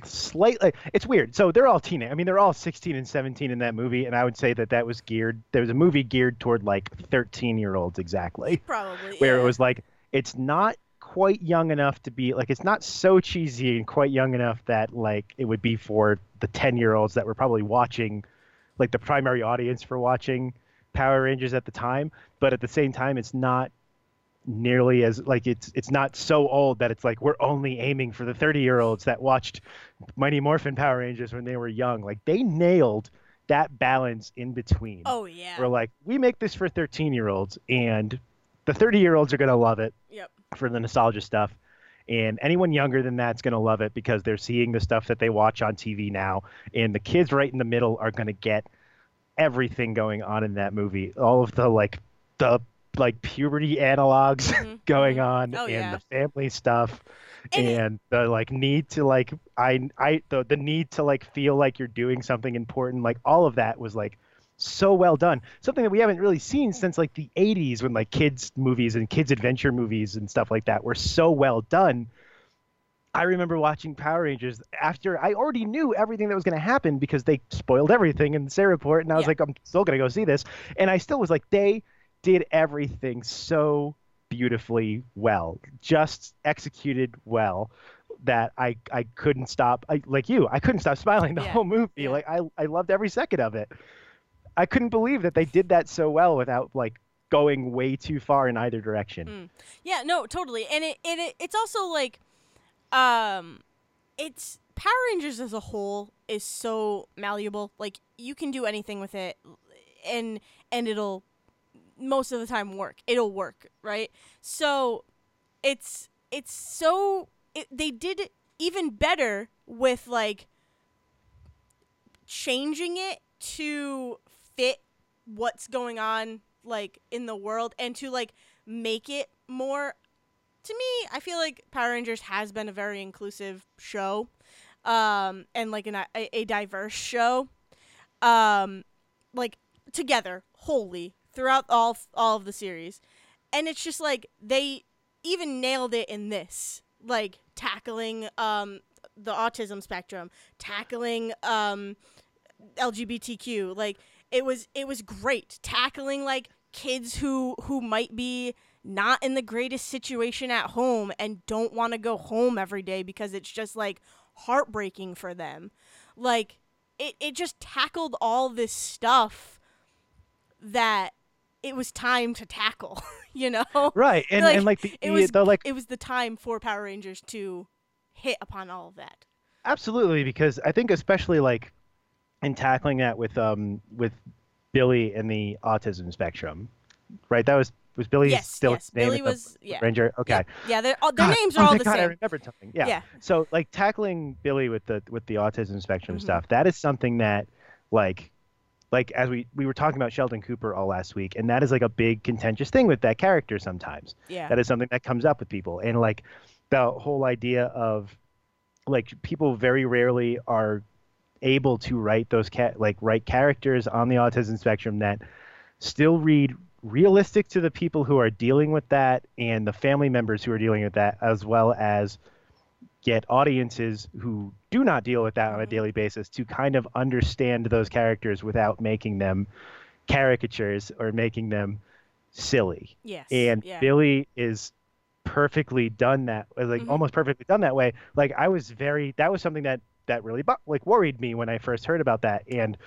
slight like it's weird. So they're all teenage. I mean, they're all sixteen and seventeen in that movie, and I would say that that was geared. There was a movie geared toward like thirteen year olds exactly. Probably. Where yeah. it was like it's not quite young enough to be like it's not so cheesy and quite young enough that like it would be for the ten year olds that were probably watching. Like the primary audience for watching Power Rangers at the time, but at the same time, it's not nearly as like it's it's not so old that it's like we're only aiming for the thirty-year-olds that watched Mighty Morphin Power Rangers when they were young. Like they nailed that balance in between. Oh yeah. We're like we make this for thirteen-year-olds, and the thirty-year-olds are gonna love it. Yep. For the nostalgia stuff. And anyone younger than that's going to love it because they're seeing the stuff that they watch on T V now. And the kids right in the middle are going to get everything going on in that movie. All of the, like, the like puberty analogs mm-hmm. going on oh, and yeah. the family stuff and, and the, like, need to, like, I, I the, the need to, like, feel like you're doing something important. Like, all of that was, like, so well done. Something that we haven't really seen since like the eighties when like kids movies and kids adventure movies and stuff like that were so well done. I remember watching Power Rangers after I already knew everything that was going to happen because they spoiled everything in the Sarah Port. And I was yeah. like, I'm still going to go see this. And I still was like, they did everything so beautifully well, just executed well. That I, I couldn't stop. I, like you, I couldn't stop smiling the yeah. whole movie. Yeah. Like I, I loved every second of it. I couldn't believe that they did that so well without, like, going way too far in either direction. Mm. Yeah, no, totally. And it, it, it it's also, like, um, it's Power Rangers as a whole is so malleable. Like, you can do anything with it, and and it'll, most of the time, work. It'll work, right? So, it's, it's so, it, they did it even better with, like, changing it to fit what's going on, like, in the world and to, like, make it more... To me, I feel like Power Rangers has been a very inclusive show um, and, like, an, a, a diverse show, um, like, together, wholly, throughout all, all of the series. And it's just, like, they even nailed it in this, like, tackling um, the autism spectrum, tackling... Um, L G B T Q, like it was it was great tackling like kids who who might be not in the greatest situation at home and don't want to go home every day because it's just like heartbreaking for them. Like it, it just tackled all this stuff that it was time to tackle, you know? Right. And like, and like the, it was, the, like, it was the time for Power Rangers to hit upon all of that. Absolutely. Because I think especially like in tackling that with, um, with Billy and the autism spectrum, right? That was, was Billy yes, still yes. Name Billy was, yeah. Ranger? Okay. Yeah. yeah their their names are oh all the God, same. I remember something. Yeah. yeah. So like tackling Billy with the, with the autism spectrum mm-hmm. stuff, that is something that like, Like, as we, we were talking about Sheldon Cooper all last week, and that is, like, a big contentious thing with that character sometimes. Yeah. That is something that comes up with people. And, like, the whole idea of, like, people very rarely are able to write those, ca- like, write characters on the autism spectrum that still read realistic to the people who are dealing with that and the family members who are dealing with that, as well as get audiences who do not deal with that on a daily basis to kind of understand those characters without making them caricatures or making them silly. Yes. And yeah. Billy is perfectly done that, like mm-hmm. almost perfectly done that way. Like I was very, that was something that, that really like worried me when I first heard about that, and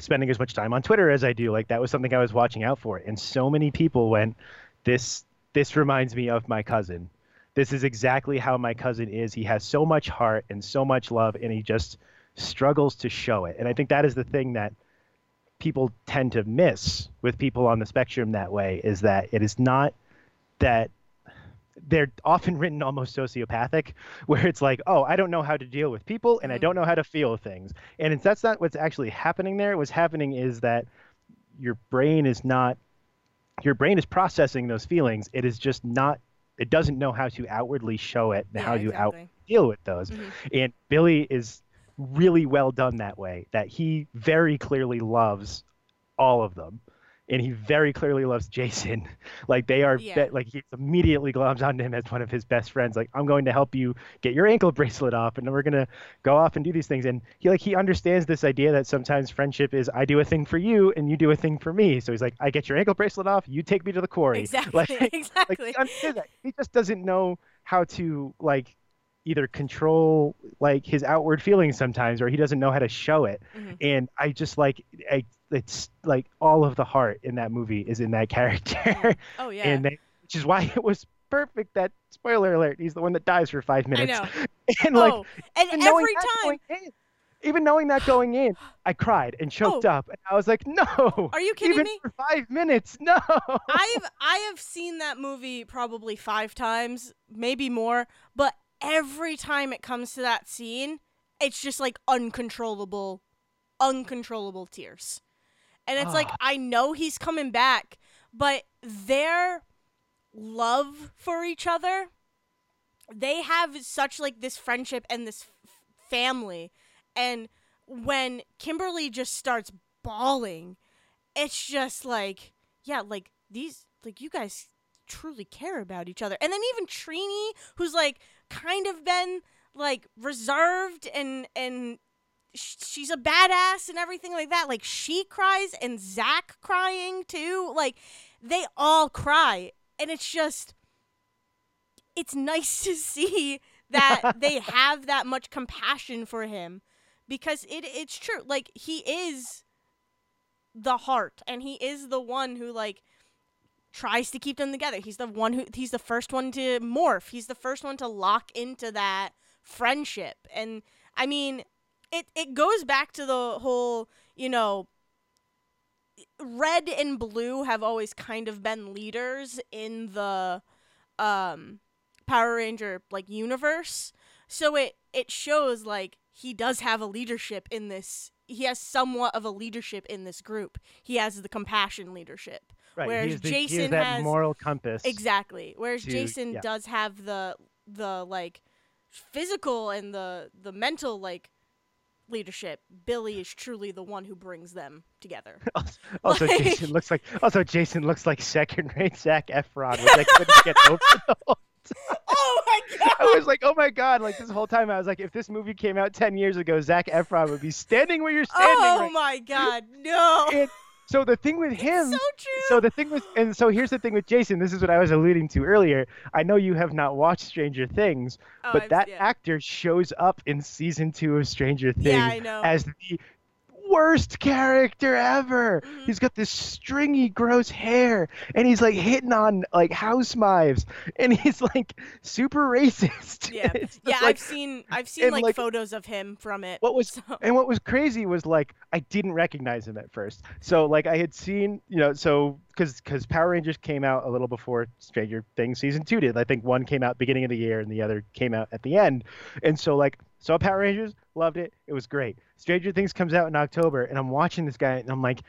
spending as much time on Twitter as I do, like that was something I was watching out for. And so many people went, this, this reminds me of my cousin. This is exactly how my cousin is. He has so much heart and so much love, and he just struggles to show it. And I think that is the thing that people tend to miss with people on the spectrum that way, is that it is not that they're often written almost sociopathic, where it's like, oh, I don't know how to deal with people, and I don't know how to feel things. And it's, that's not what's actually happening there. What's happening is that your brain is not, your brain is processing those feelings. It is just not, it doesn't know how to outwardly show it and yeah, how you exactly. out deal with those. Mm-hmm. And Billy is really well done that way, that he very clearly loves all of them. And he very clearly loves Jason. Like they are, yeah. be- like he immediately gloms on him as one of his best friends. Like, I'm going to help you get your ankle bracelet off, and then we're going to go off and do these things. And he like, he understands this idea that sometimes friendship is, I do a thing for you and you do a thing for me. So he's like, I get your ankle bracelet off, you take me to the quarry. Exactly. Like, exactly. Like, he, he just doesn't know how to like either control like his outward feelings sometimes, or he doesn't know how to show it. Mm-hmm. And I just like, I, it's like all of the heart in that movie is in that character. Oh yeah. And they, which is why it was perfect that, spoiler alert, he's the one that dies for five minutes. I know. And like, oh. and even every time, in, even knowing that going in, I cried and choked oh. up, and I was like, no. Are you kidding even me? For five minutes, no. I've I have seen that movie probably five times, maybe more, but every time it comes to that scene, it's just like uncontrollable, uncontrollable tears. And it's like, I know he's coming back, but their love for each other, they have such like this friendship and this f- family. And when Kimberly just starts bawling, it's just like, yeah, like these, like you guys truly care about each other. And then even Trini, who's like kind of been like reserved and, and, she's a badass and everything like that. Like, she cries, and Zach crying too. Like, they all cry. And it's just, it's nice to see that they have that much compassion for him, because it it's true. Like, he is the heart, and he is the one who, like, tries to keep them together. He's the one who, he's the first one to morph. He's the first one to lock into that friendship. And, I mean, It it goes back to the whole, you know, red and blue have always kind of been leaders in the um, Power Ranger, like, universe. So it, it shows, like, he does have a leadership in this. He has somewhat of a leadership in this group. He has the compassion leadership. Right. Whereas the, Jason has... that has, moral compass. Exactly. Whereas to, Jason yeah. does have the, the, like, physical and the, the mental, like, leadership. Billy is truly the one who brings them together. Also, also like... Jason looks like also Jason looks like second-rate Zac Efron, which I couldn't get over the whole time. Oh my god! I was like, oh my god! Like this whole time, I was like, if this movie came out ten years ago, Zac Efron would be standing where you're standing. Oh right my god! No. And so the thing with him. It's so true. So the thing with and so here's the thing with Jason. This is what I was alluding to earlier. I know you have not watched Stranger Things, oh, but I've, that yeah. actor shows up in season two of Stranger Things yeah, as the worst character ever. Mm-hmm. He's got this stringy, gross hair, and he's like hitting on like housewives, and he's like super racist. Yeah, yeah. Like, I've seen, I've seen like, like photos of him from it. What was so. and what was crazy was like I didn't recognize him at first. So like I had seen, you know, so. Because because Power Rangers came out a little before Stranger Things season two did. I think one came out beginning of the year and the other came out at the end. And so like saw Power Rangers, loved it. It was great. Stranger Things comes out in October, and I'm watching this guy, and I'm like,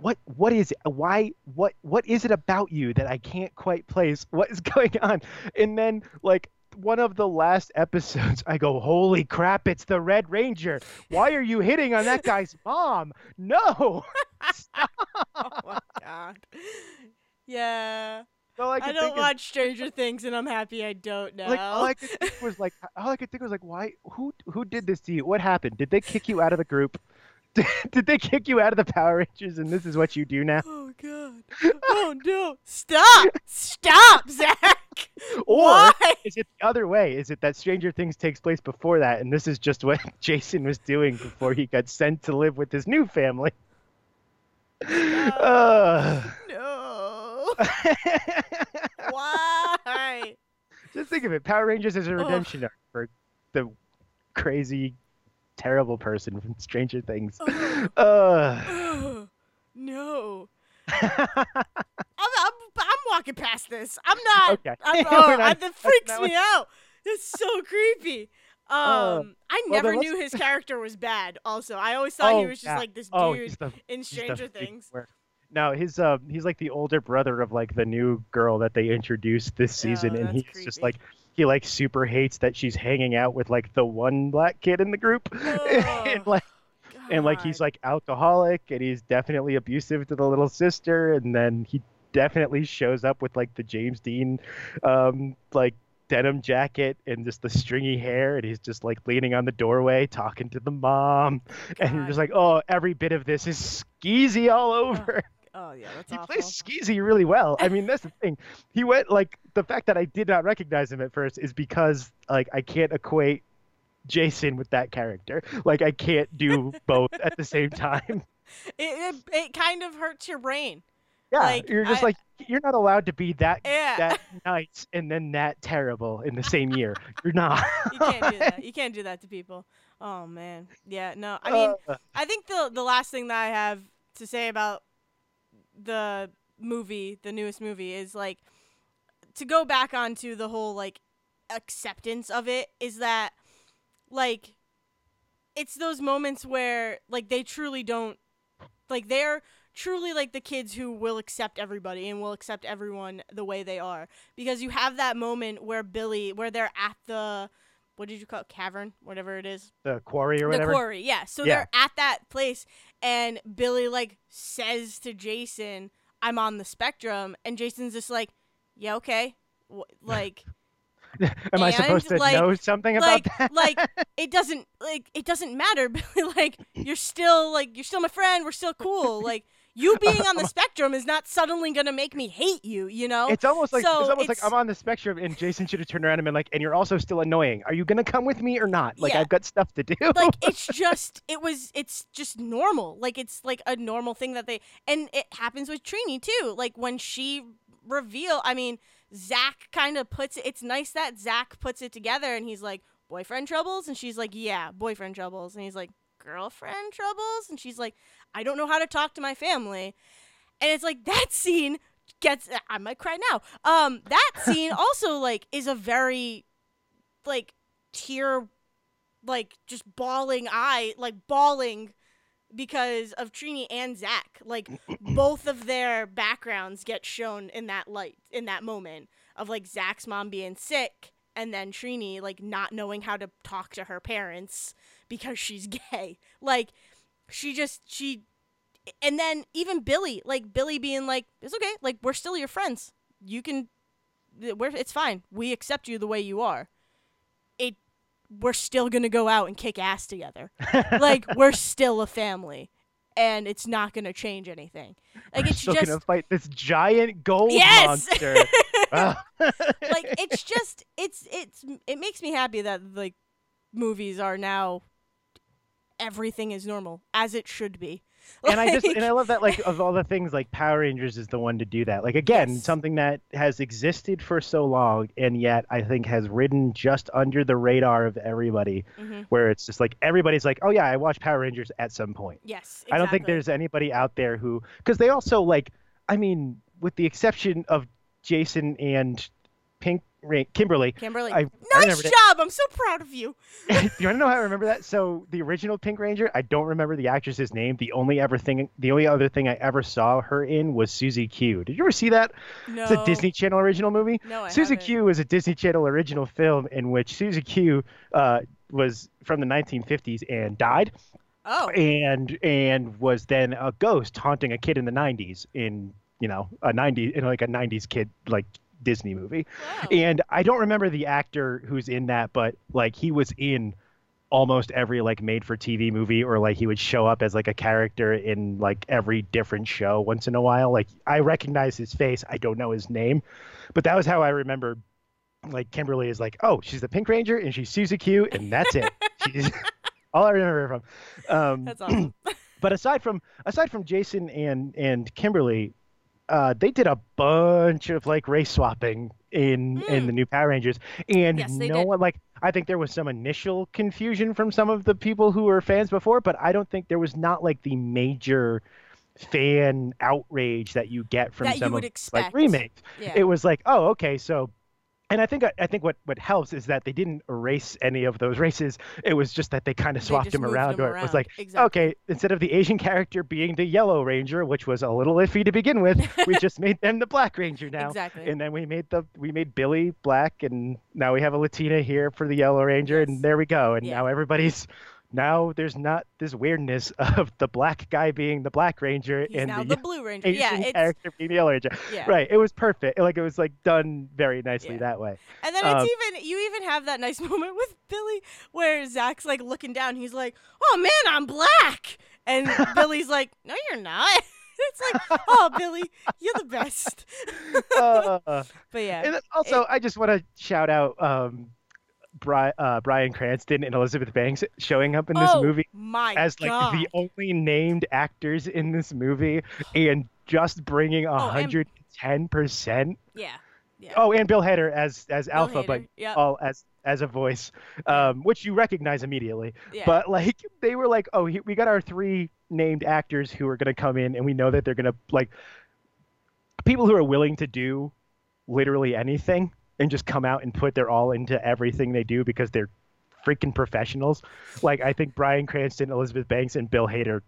what what is it? Why what what is it about you that I can't quite place? What is going on? And then like one of the last episodes, I go, holy crap! It's the Red Ranger. Why are you hitting on that guy's mom? No. Stop. Oh my god. Yeah. So I, I don't watch is, Stranger Things, and I'm happy I don't know. Like, all I could think was like, all I could think was like, why? Who who did this to you? What happened? Did they kick you out of the group? Did, did they kick you out of the Power Rangers? And this is what you do now? Oh god. Oh no! Stop! Stop, Zach. Or why? Is it the other way? Is it that Stranger Things takes place before that, and this is just what Jason was doing before he got sent to live with his new family? Oh, uh, no. Why? Just think of it. Power Rangers is a redemption oh. arc for the crazy, terrible person from Stranger Things. Oh. Uh. Oh, no. I'm, I'm, I'm walking past this. I'm not. Okay. I'm, oh, not that freaks that me was... out. It's so creepy. Um, uh, I never well, knew his character was bad. Also, I always thought oh, he was just yeah. like this dude oh, the, in Stranger Things. No, his um, he's like the older brother of like the new girl that they introduced this season, oh, and he's creepy. just like he like super hates that she's hanging out with like the one black kid in the group, oh, and like God. and like he's like alcoholic, and he's definitely abusive to the little sister, and then he definitely shows up with like the James Dean, um, like. denim jacket and just the stringy hair, and he's just like leaning on the doorway talking to the mom. God. And you're just like, oh, every bit of this is skeezy all over. Oh, oh yeah, that's he awful. Plays skeezy really well. I mean, that's the thing. He went like the fact that I did not recognize him at first is because like I can't equate Jason with that character. Like I can't do both at the same time. It, it it kind of hurts your brain. Yeah, like, you're just I, like, you're not allowed to be that yeah. that nice and then that terrible in the same year. You're not. You can't do that. You can't do that to people. Oh, man. Yeah, no. I mean, uh, I think the the last thing that I have to say about the movie, the newest movie, is, like, to go back onto the whole, like, acceptance of it is that, like, it's those moments where, like, they truly don't, like, they're truly like the kids who will accept everybody and will accept everyone the way they are, because you have that moment where Billy, where they're at the, what did you call it? Cavern, whatever it is. The quarry or whatever. The quarry. Yeah. So yeah. they're at that place, and Billy like says to Jason, I'm on the spectrum. And Jason's just like, yeah, okay. Like, am and, I supposed to like, know something like, about that? Like, it doesn't like, it doesn't matter. Billy, like, you're still like, you're still my friend. We're still cool. Like, you being on the spectrum is not suddenly going to make me hate you, you know? It's almost like so it's almost it's, like I'm on the spectrum, and Jason should have turned around and been like, and you're also still annoying. Are you going to come with me or not? Like, yeah. I've got stuff to do. Like, it's just, it was, it's just normal. Like, it's like a normal thing that they, and it happens with Trini too. Like, when she reveal, I mean, Zach kind of puts it, it's nice that Zach puts it together, and he's like, boyfriend troubles? And she's like, yeah, boyfriend troubles. And he's like, girlfriend troubles? And she's like, I don't know how to talk to my family. And it's like that scene gets, I might cry now. Um, that scene also like is a very like tear, like just bawling eye, like bawling because of Trini and Zach. Like both of their backgrounds get shown in that light, in that moment of like Zach's mom being sick, and then Trini like not knowing how to talk to her parents because she's gay. Like she just, she, and then even Billy, like Billy being like, it's okay. Like, we're still your friends. You can, we're, it's fine. We accept you the way you are. It, we're still going to go out and kick ass together. Like, we're still a family, and it's not going to change anything. Like, we're it's still just going to fight this giant gold yes! monster. Wow. Like, it's just, it's, it's, it makes me happy that like movies are now everything is normal, as it should be. And like... I just and I love that, like, of all the things, like, Power Rangers is the one to do that. Like, again, yes. something that has existed for so long and yet I think has ridden just under the radar of everybody, mm-hmm. where it's just like everybody's like, oh, yeah, I watched Power Rangers at some point. Yes, exactly. I don't think there's anybody out there who – because they also, like, I mean, with the exception of Jason and Pink – Kimberly. Kimberly. I, nice I job. I'm so proud of you. You want to know how I remember that? So the original Pink Ranger, I don't remember the actress's name. The only ever thing, the only other thing I ever saw her in was Susie Q. Did you ever see that? No. It's a Disney Channel original movie. No, I Susie haven't. Q is a Disney Channel original film in which Susie Q uh, was from the nineteen fifties and died. Oh. And and was then a ghost haunting a kid in the nineties in, you know, a nineties in like a nineties kid like Disney movie. Wow. And I don't remember the actor who's in that, but like he was in almost every like made for T V movie, or like he would show up as like a character in like every different show once in a while. Like I recognize his face. I don't know his name, but that was how I remember like Kimberly is like, oh, she's the Pink Ranger and she's Susie Q and that's it. She's all I remember her from. Um, that's awesome. But aside from, aside from Jason and, and Kimberly, Uh, they did a bunch of like race swapping in mm. in the new Power Rangers, and yes, no did. one like. I think there was some initial confusion from some of the people who were fans before, but I don't think there was not like the major fan outrage that you get from that some of expect. like remakes. Yeah. It was like, oh, okay, so. And I think I think what, what helps is that they didn't erase any of those races. It was just that they kind of swapped them around, or it was like, exactly. okay, instead of the Asian character being the Yellow Ranger, which was a little iffy to begin with, we just made them the Black Ranger now. Exactly. And then we made the we made Billy black, and now we have a Latina here for the Yellow Ranger, yes. and there we go. And yeah. now everybody's now there's not this weirdness of the black guy being the Black Ranger He's and now the, the Blue Ranger. Asian yeah, it's... character being the Yellow Ranger. Yeah. Right. It was perfect. Like it was like done very nicely yeah. that way. And then um, it's even you even have that nice moment with Billy where Zach's like looking down. He's like, "Oh man, I'm black," and Billy's like, "No, you're not." It's like, oh, Billy, you're the best. uh, but yeah. And also, it, I just want to shout out. Um, Bri- uh, Bryan Cranston and Elizabeth Banks showing up in this oh, movie my as like God. the only named actors in this movie, and just bringing a hundred ten percent. Yeah. Oh, and Bill Hader as as Bill Alpha, Hader. but yep. all as as a voice, um, which you recognize immediately. Yeah. But like they were like, oh, he, we got our three named actors who are going to come in, and we know that they're going to like people who are willing to do literally anything. And just come out and put their all into everything they do because they're freaking professionals. Like I think Bryan Cranston, Elizabeth Banks, and Bill Hader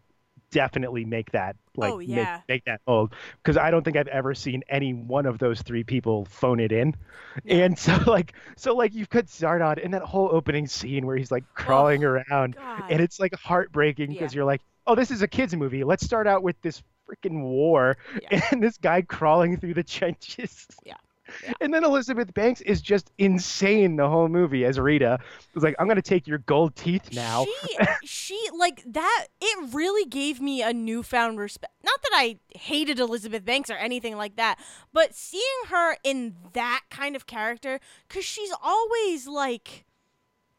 definitely make that like oh, yeah. make, make that mold. Because I don't think I've ever seen any one of those three people phone it in. Yeah. And so like so like you've got Zardoz in that whole opening scene where he's like crawling oh, around, God. and it's like heartbreaking because yeah. you're like, oh, this is a kids movie. Let's start out with this freaking war yeah. and this guy crawling through the trenches. Yeah. Yeah. And then Elizabeth Banks is just insane the whole movie as Rita. It's like, I'm going to take your gold teeth now. She, she, like, that, it really gave me a newfound respect. Not that I hated Elizabeth Banks or anything like that, but seeing her in that kind of character, because she's always, like,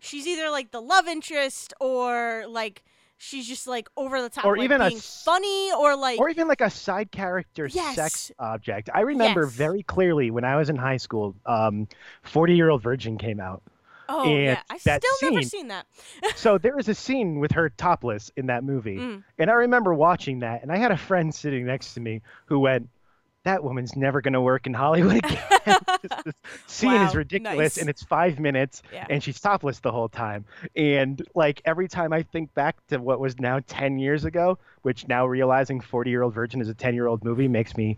she's either, like, the love interest or, like, she's just like over the top, or like even being a, funny, or like, or even like a side character yes. sex object. I remember yes. very clearly when I was in high school, um, forty-year-old Virgin came out. Oh and yeah, I've still scene, never seen that. So there is a scene with her topless in that movie, mm. and I remember watching that, and I had a friend sitting next to me who went, "That woman's never going to work in Hollywood again." Just, this scene wow, is ridiculous, nice. and it's five minutes, yeah. and she's topless the whole time. And like every time I think back to what was now ten years ago, which now realizing forty-year-old Virgin is a ten-year-old movie makes me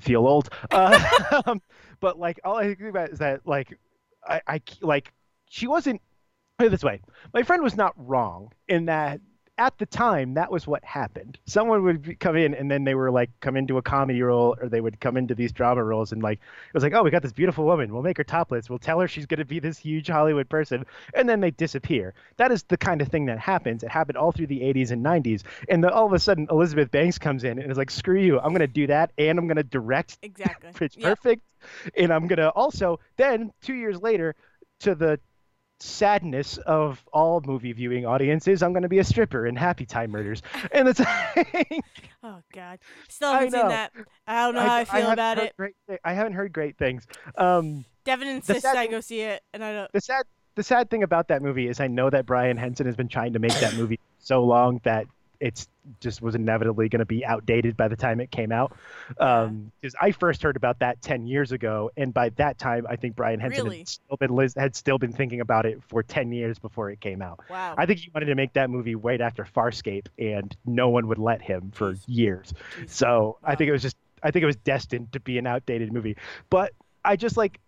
feel old. Uh, um, but like all I think about is that like I, I like she wasn't put it this way. My friend was not wrong in that. At the time, that was what happened. Someone would come in, and then they were like, come into a comedy role, or they would come into these drama roles, and like, it was like, oh, we got this beautiful woman. We'll make her topless. We'll tell her she's going to be this huge Hollywood person, and then they disappear. That is the kind of thing that happens. It happened all through the eighties and nineties, and then all of a sudden, Elizabeth Banks comes in and is like, screw you. I'm going to do that, and I'm going to direct. Exactly. Pitch Perfect, yeah. and I'm going to also then two years later to the sadness of all movie viewing audiences, I'm going to be a stripper in Happy Time Murders. And it's oh god, still haven't seen that. I don't know I, how I feel I about it. Great, I haven't heard great things. Um, Devin insists I go see it, and I don't. The sad, the sad thing about that movie is I know that Bryan Henson has been trying to make that movie so long that it's just was inevitably going to be outdated by the time it came out. Um, because I first heard about that ten years ago. And by that time, I think Bryan Henson really? had, still been, had still been thinking about it for ten years before it came out. Wow. I think he wanted to make that movie right after Farscape, and no one would let him for Jeez. years. Jeez. So wow. I think it was just, I think it was destined to be an outdated movie. But I just like,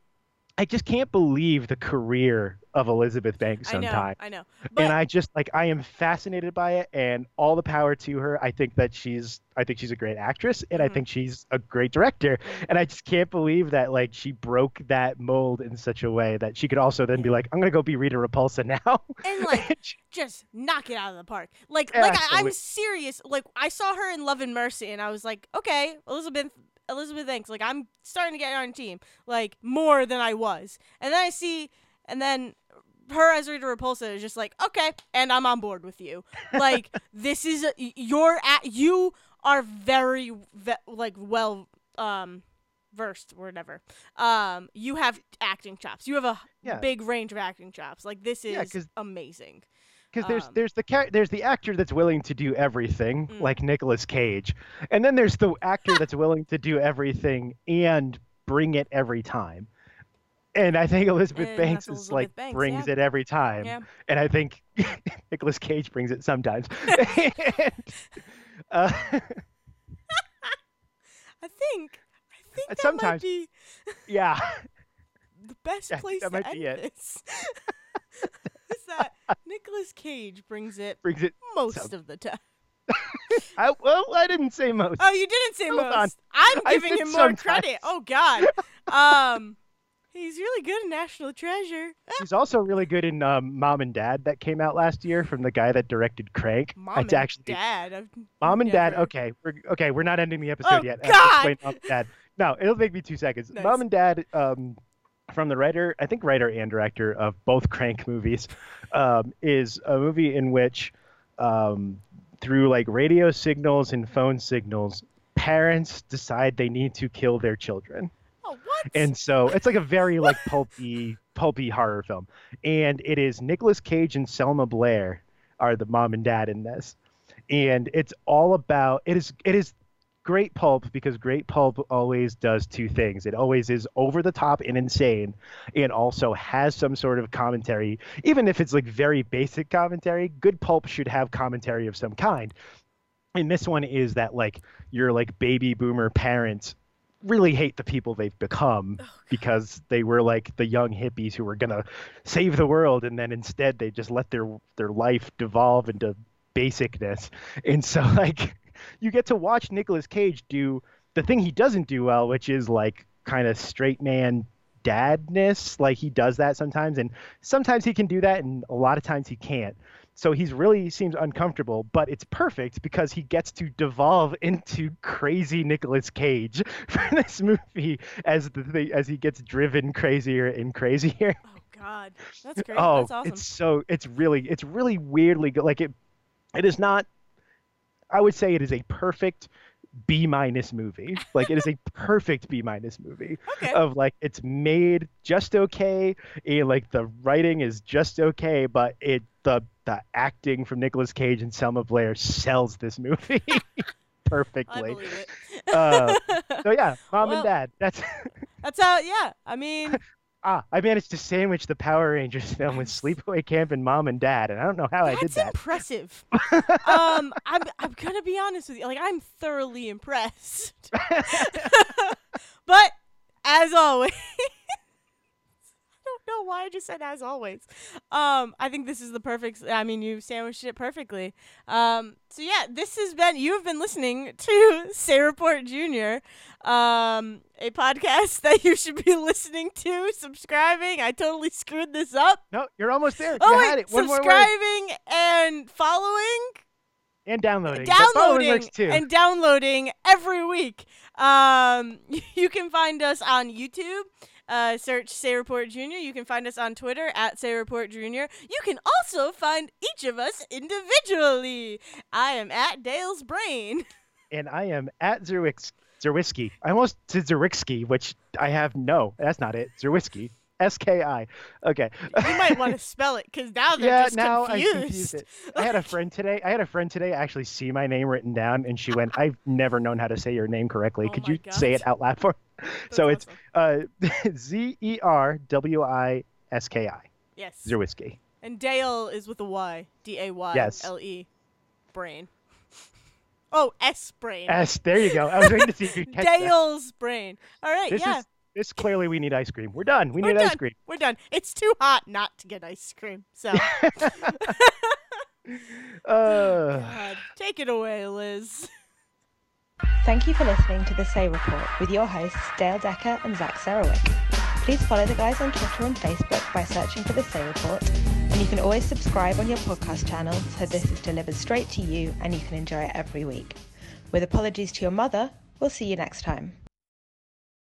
I just can't believe the career of Elizabeth Banks sometimes. I know, I know. But... And I just, like, I am fascinated by it, and all the power to her. I think that she's, I think she's a great actress, and mm-hmm. I think she's a great director. And I just can't believe that, like, she broke that mold in such a way that she could also then be like, I'm going to go be Rita Repulsa now. And, like, and she... just knock it out of the park. Like, yeah, like I, I'm serious. Like, I saw her in Love and Mercy, and I was like, okay, Elizabeth... Elizabeth Banks, like, I'm starting to get her on team, like, more than I was. And then I see, and then her as Rita Repulsa is just like, okay, and I'm on board with you. Like, this is, a, you're at, you are very, ve- like, well, um, versed or whatever. Um, you have acting chops. You have a yeah. big range of acting chops. Like, this is yeah, amazing. Because there's um, there's the car- there's the actor that's willing to do everything, mm. like Nicolas Cage, and then there's the actor that's willing to do everything and bring it every time. And I think Elizabeth and Banks is Elizabeth like Banks, brings yeah. it every time, yeah. and I think Nicolas Cage brings it sometimes. and, uh, I think I think that sometimes, might be yeah the best yeah, place that to might end be it. This. Is that Nicolas Cage brings it, brings it most some. of the time. I, well, I didn't say most. Oh, you didn't say Hold most. On. I'm giving him more sometimes. credit. Oh, God. Um, he's really good in National Treasure. He's also really good in um, Mom and Dad that came out last year from the guy that directed Crank. Mom it's and actually, Dad. I've Mom and never... Dad. Okay, we're, okay, we're not ending the episode oh, yet. God. I have to explain Mom and Dad. No, it'll take me two seconds. Nice. Mom and Dad... Um, from the writer, I think writer and director of both Crank movies, um, is a movie in which um, through like radio signals and phone signals, parents decide they need to kill their children. Oh, what? And so it's like a very like pulpy, pulpy horror film. And it is Nicolas Cage and Selma Blair are the mom and dad in this. And it's all about, it is, it is, great pulp, because great pulp always does two things. It always is over the top and insane, and also has some sort of commentary, even if it's like very basic commentary. Good pulp should have commentary of some kind, and this one is that like your like baby boomer parents really hate the people they've become because they were like the young hippies who were gonna save the world, and then instead they just let their their life devolve into basicness. And so like you get to watch Nicolas Cage do the thing he doesn't do well, which is like kind of straight man dadness. Like he does that sometimes, and sometimes he can do that, and a lot of times he can't. So he's really he seems uncomfortable, but it's perfect because he gets to devolve into crazy Nicolas Cage for this movie as the as he gets driven crazier and crazier. Oh God, that's crazy. Oh, that's awesome. It's so it's really it's really weirdly good. Like it, it is not. I would say it is a perfect B-minus movie. Like, it is a perfect B-minus movie. Okay. Of, like, it's made just okay, and, like, the writing is just okay, but it the, the acting from Nicolas Cage and Selma Blair sells this movie perfectly. I believe it. uh, so, yeah, Mom well, and Dad. That's That's how, yeah, I mean... Ah, I managed to sandwich the Power Rangers film with Sleepaway Camp and Mom and Dad, and I don't know how That's I did that. That's impressive. um, I'm I'm gonna be honest with you, like I'm thoroughly impressed. But as always, I don't know why I just said as always. Um, I think this is the perfect. I mean, you sandwiched it perfectly. Um, so yeah, this has been. You have been listening to Sarah Port Junior Um. A podcast that you should be listening to, subscribing. I totally screwed this up. No, you're almost there. Oh, you wait, had it. One subscribing more and following. And downloading. Downloading too. And downloading every week. Um, you can find us on YouTube Uh, search Sarah Port Junior You can find us on Twitter at Sarah Port Junior You can also find each of us individually. I am at Dale's Brain. And I am at Zerwix- Zerwisky. I almost said Zerwixky, which I have no. That's not it. Zerwisky. S K I. Okay. You might want to spell it because now they're yeah, just now confused. Yeah, now I confused it. I had a friend today. I had a friend today actually see my name written down, and she went, I've never known how to say your name correctly. Oh Could you God. say it out loud for me? So it's awesome. uh, Z E R W I S K I. Yes. Zerwisky. And Dale is with a Y. D A Y L E. Yes. Brain. Oh, S Brain. S. There you go. I was waiting to see if you catch Dale's that. Brain. All right, this yeah. Is, This clearly we need ice cream. We're done. We We're need done. ice cream. We're done. It's too hot not to get ice cream. So, uh... God. Take it away, Liz. Thank you for listening to the Say Report with your hosts Dayle Decker and Zach Sarawick. Please follow the guys on Twitter and Facebook by searching for the Say Report, and you can always subscribe on your podcast channel so this is delivered straight to you and you can enjoy it every week. With apologies to your mother, we'll see you next time.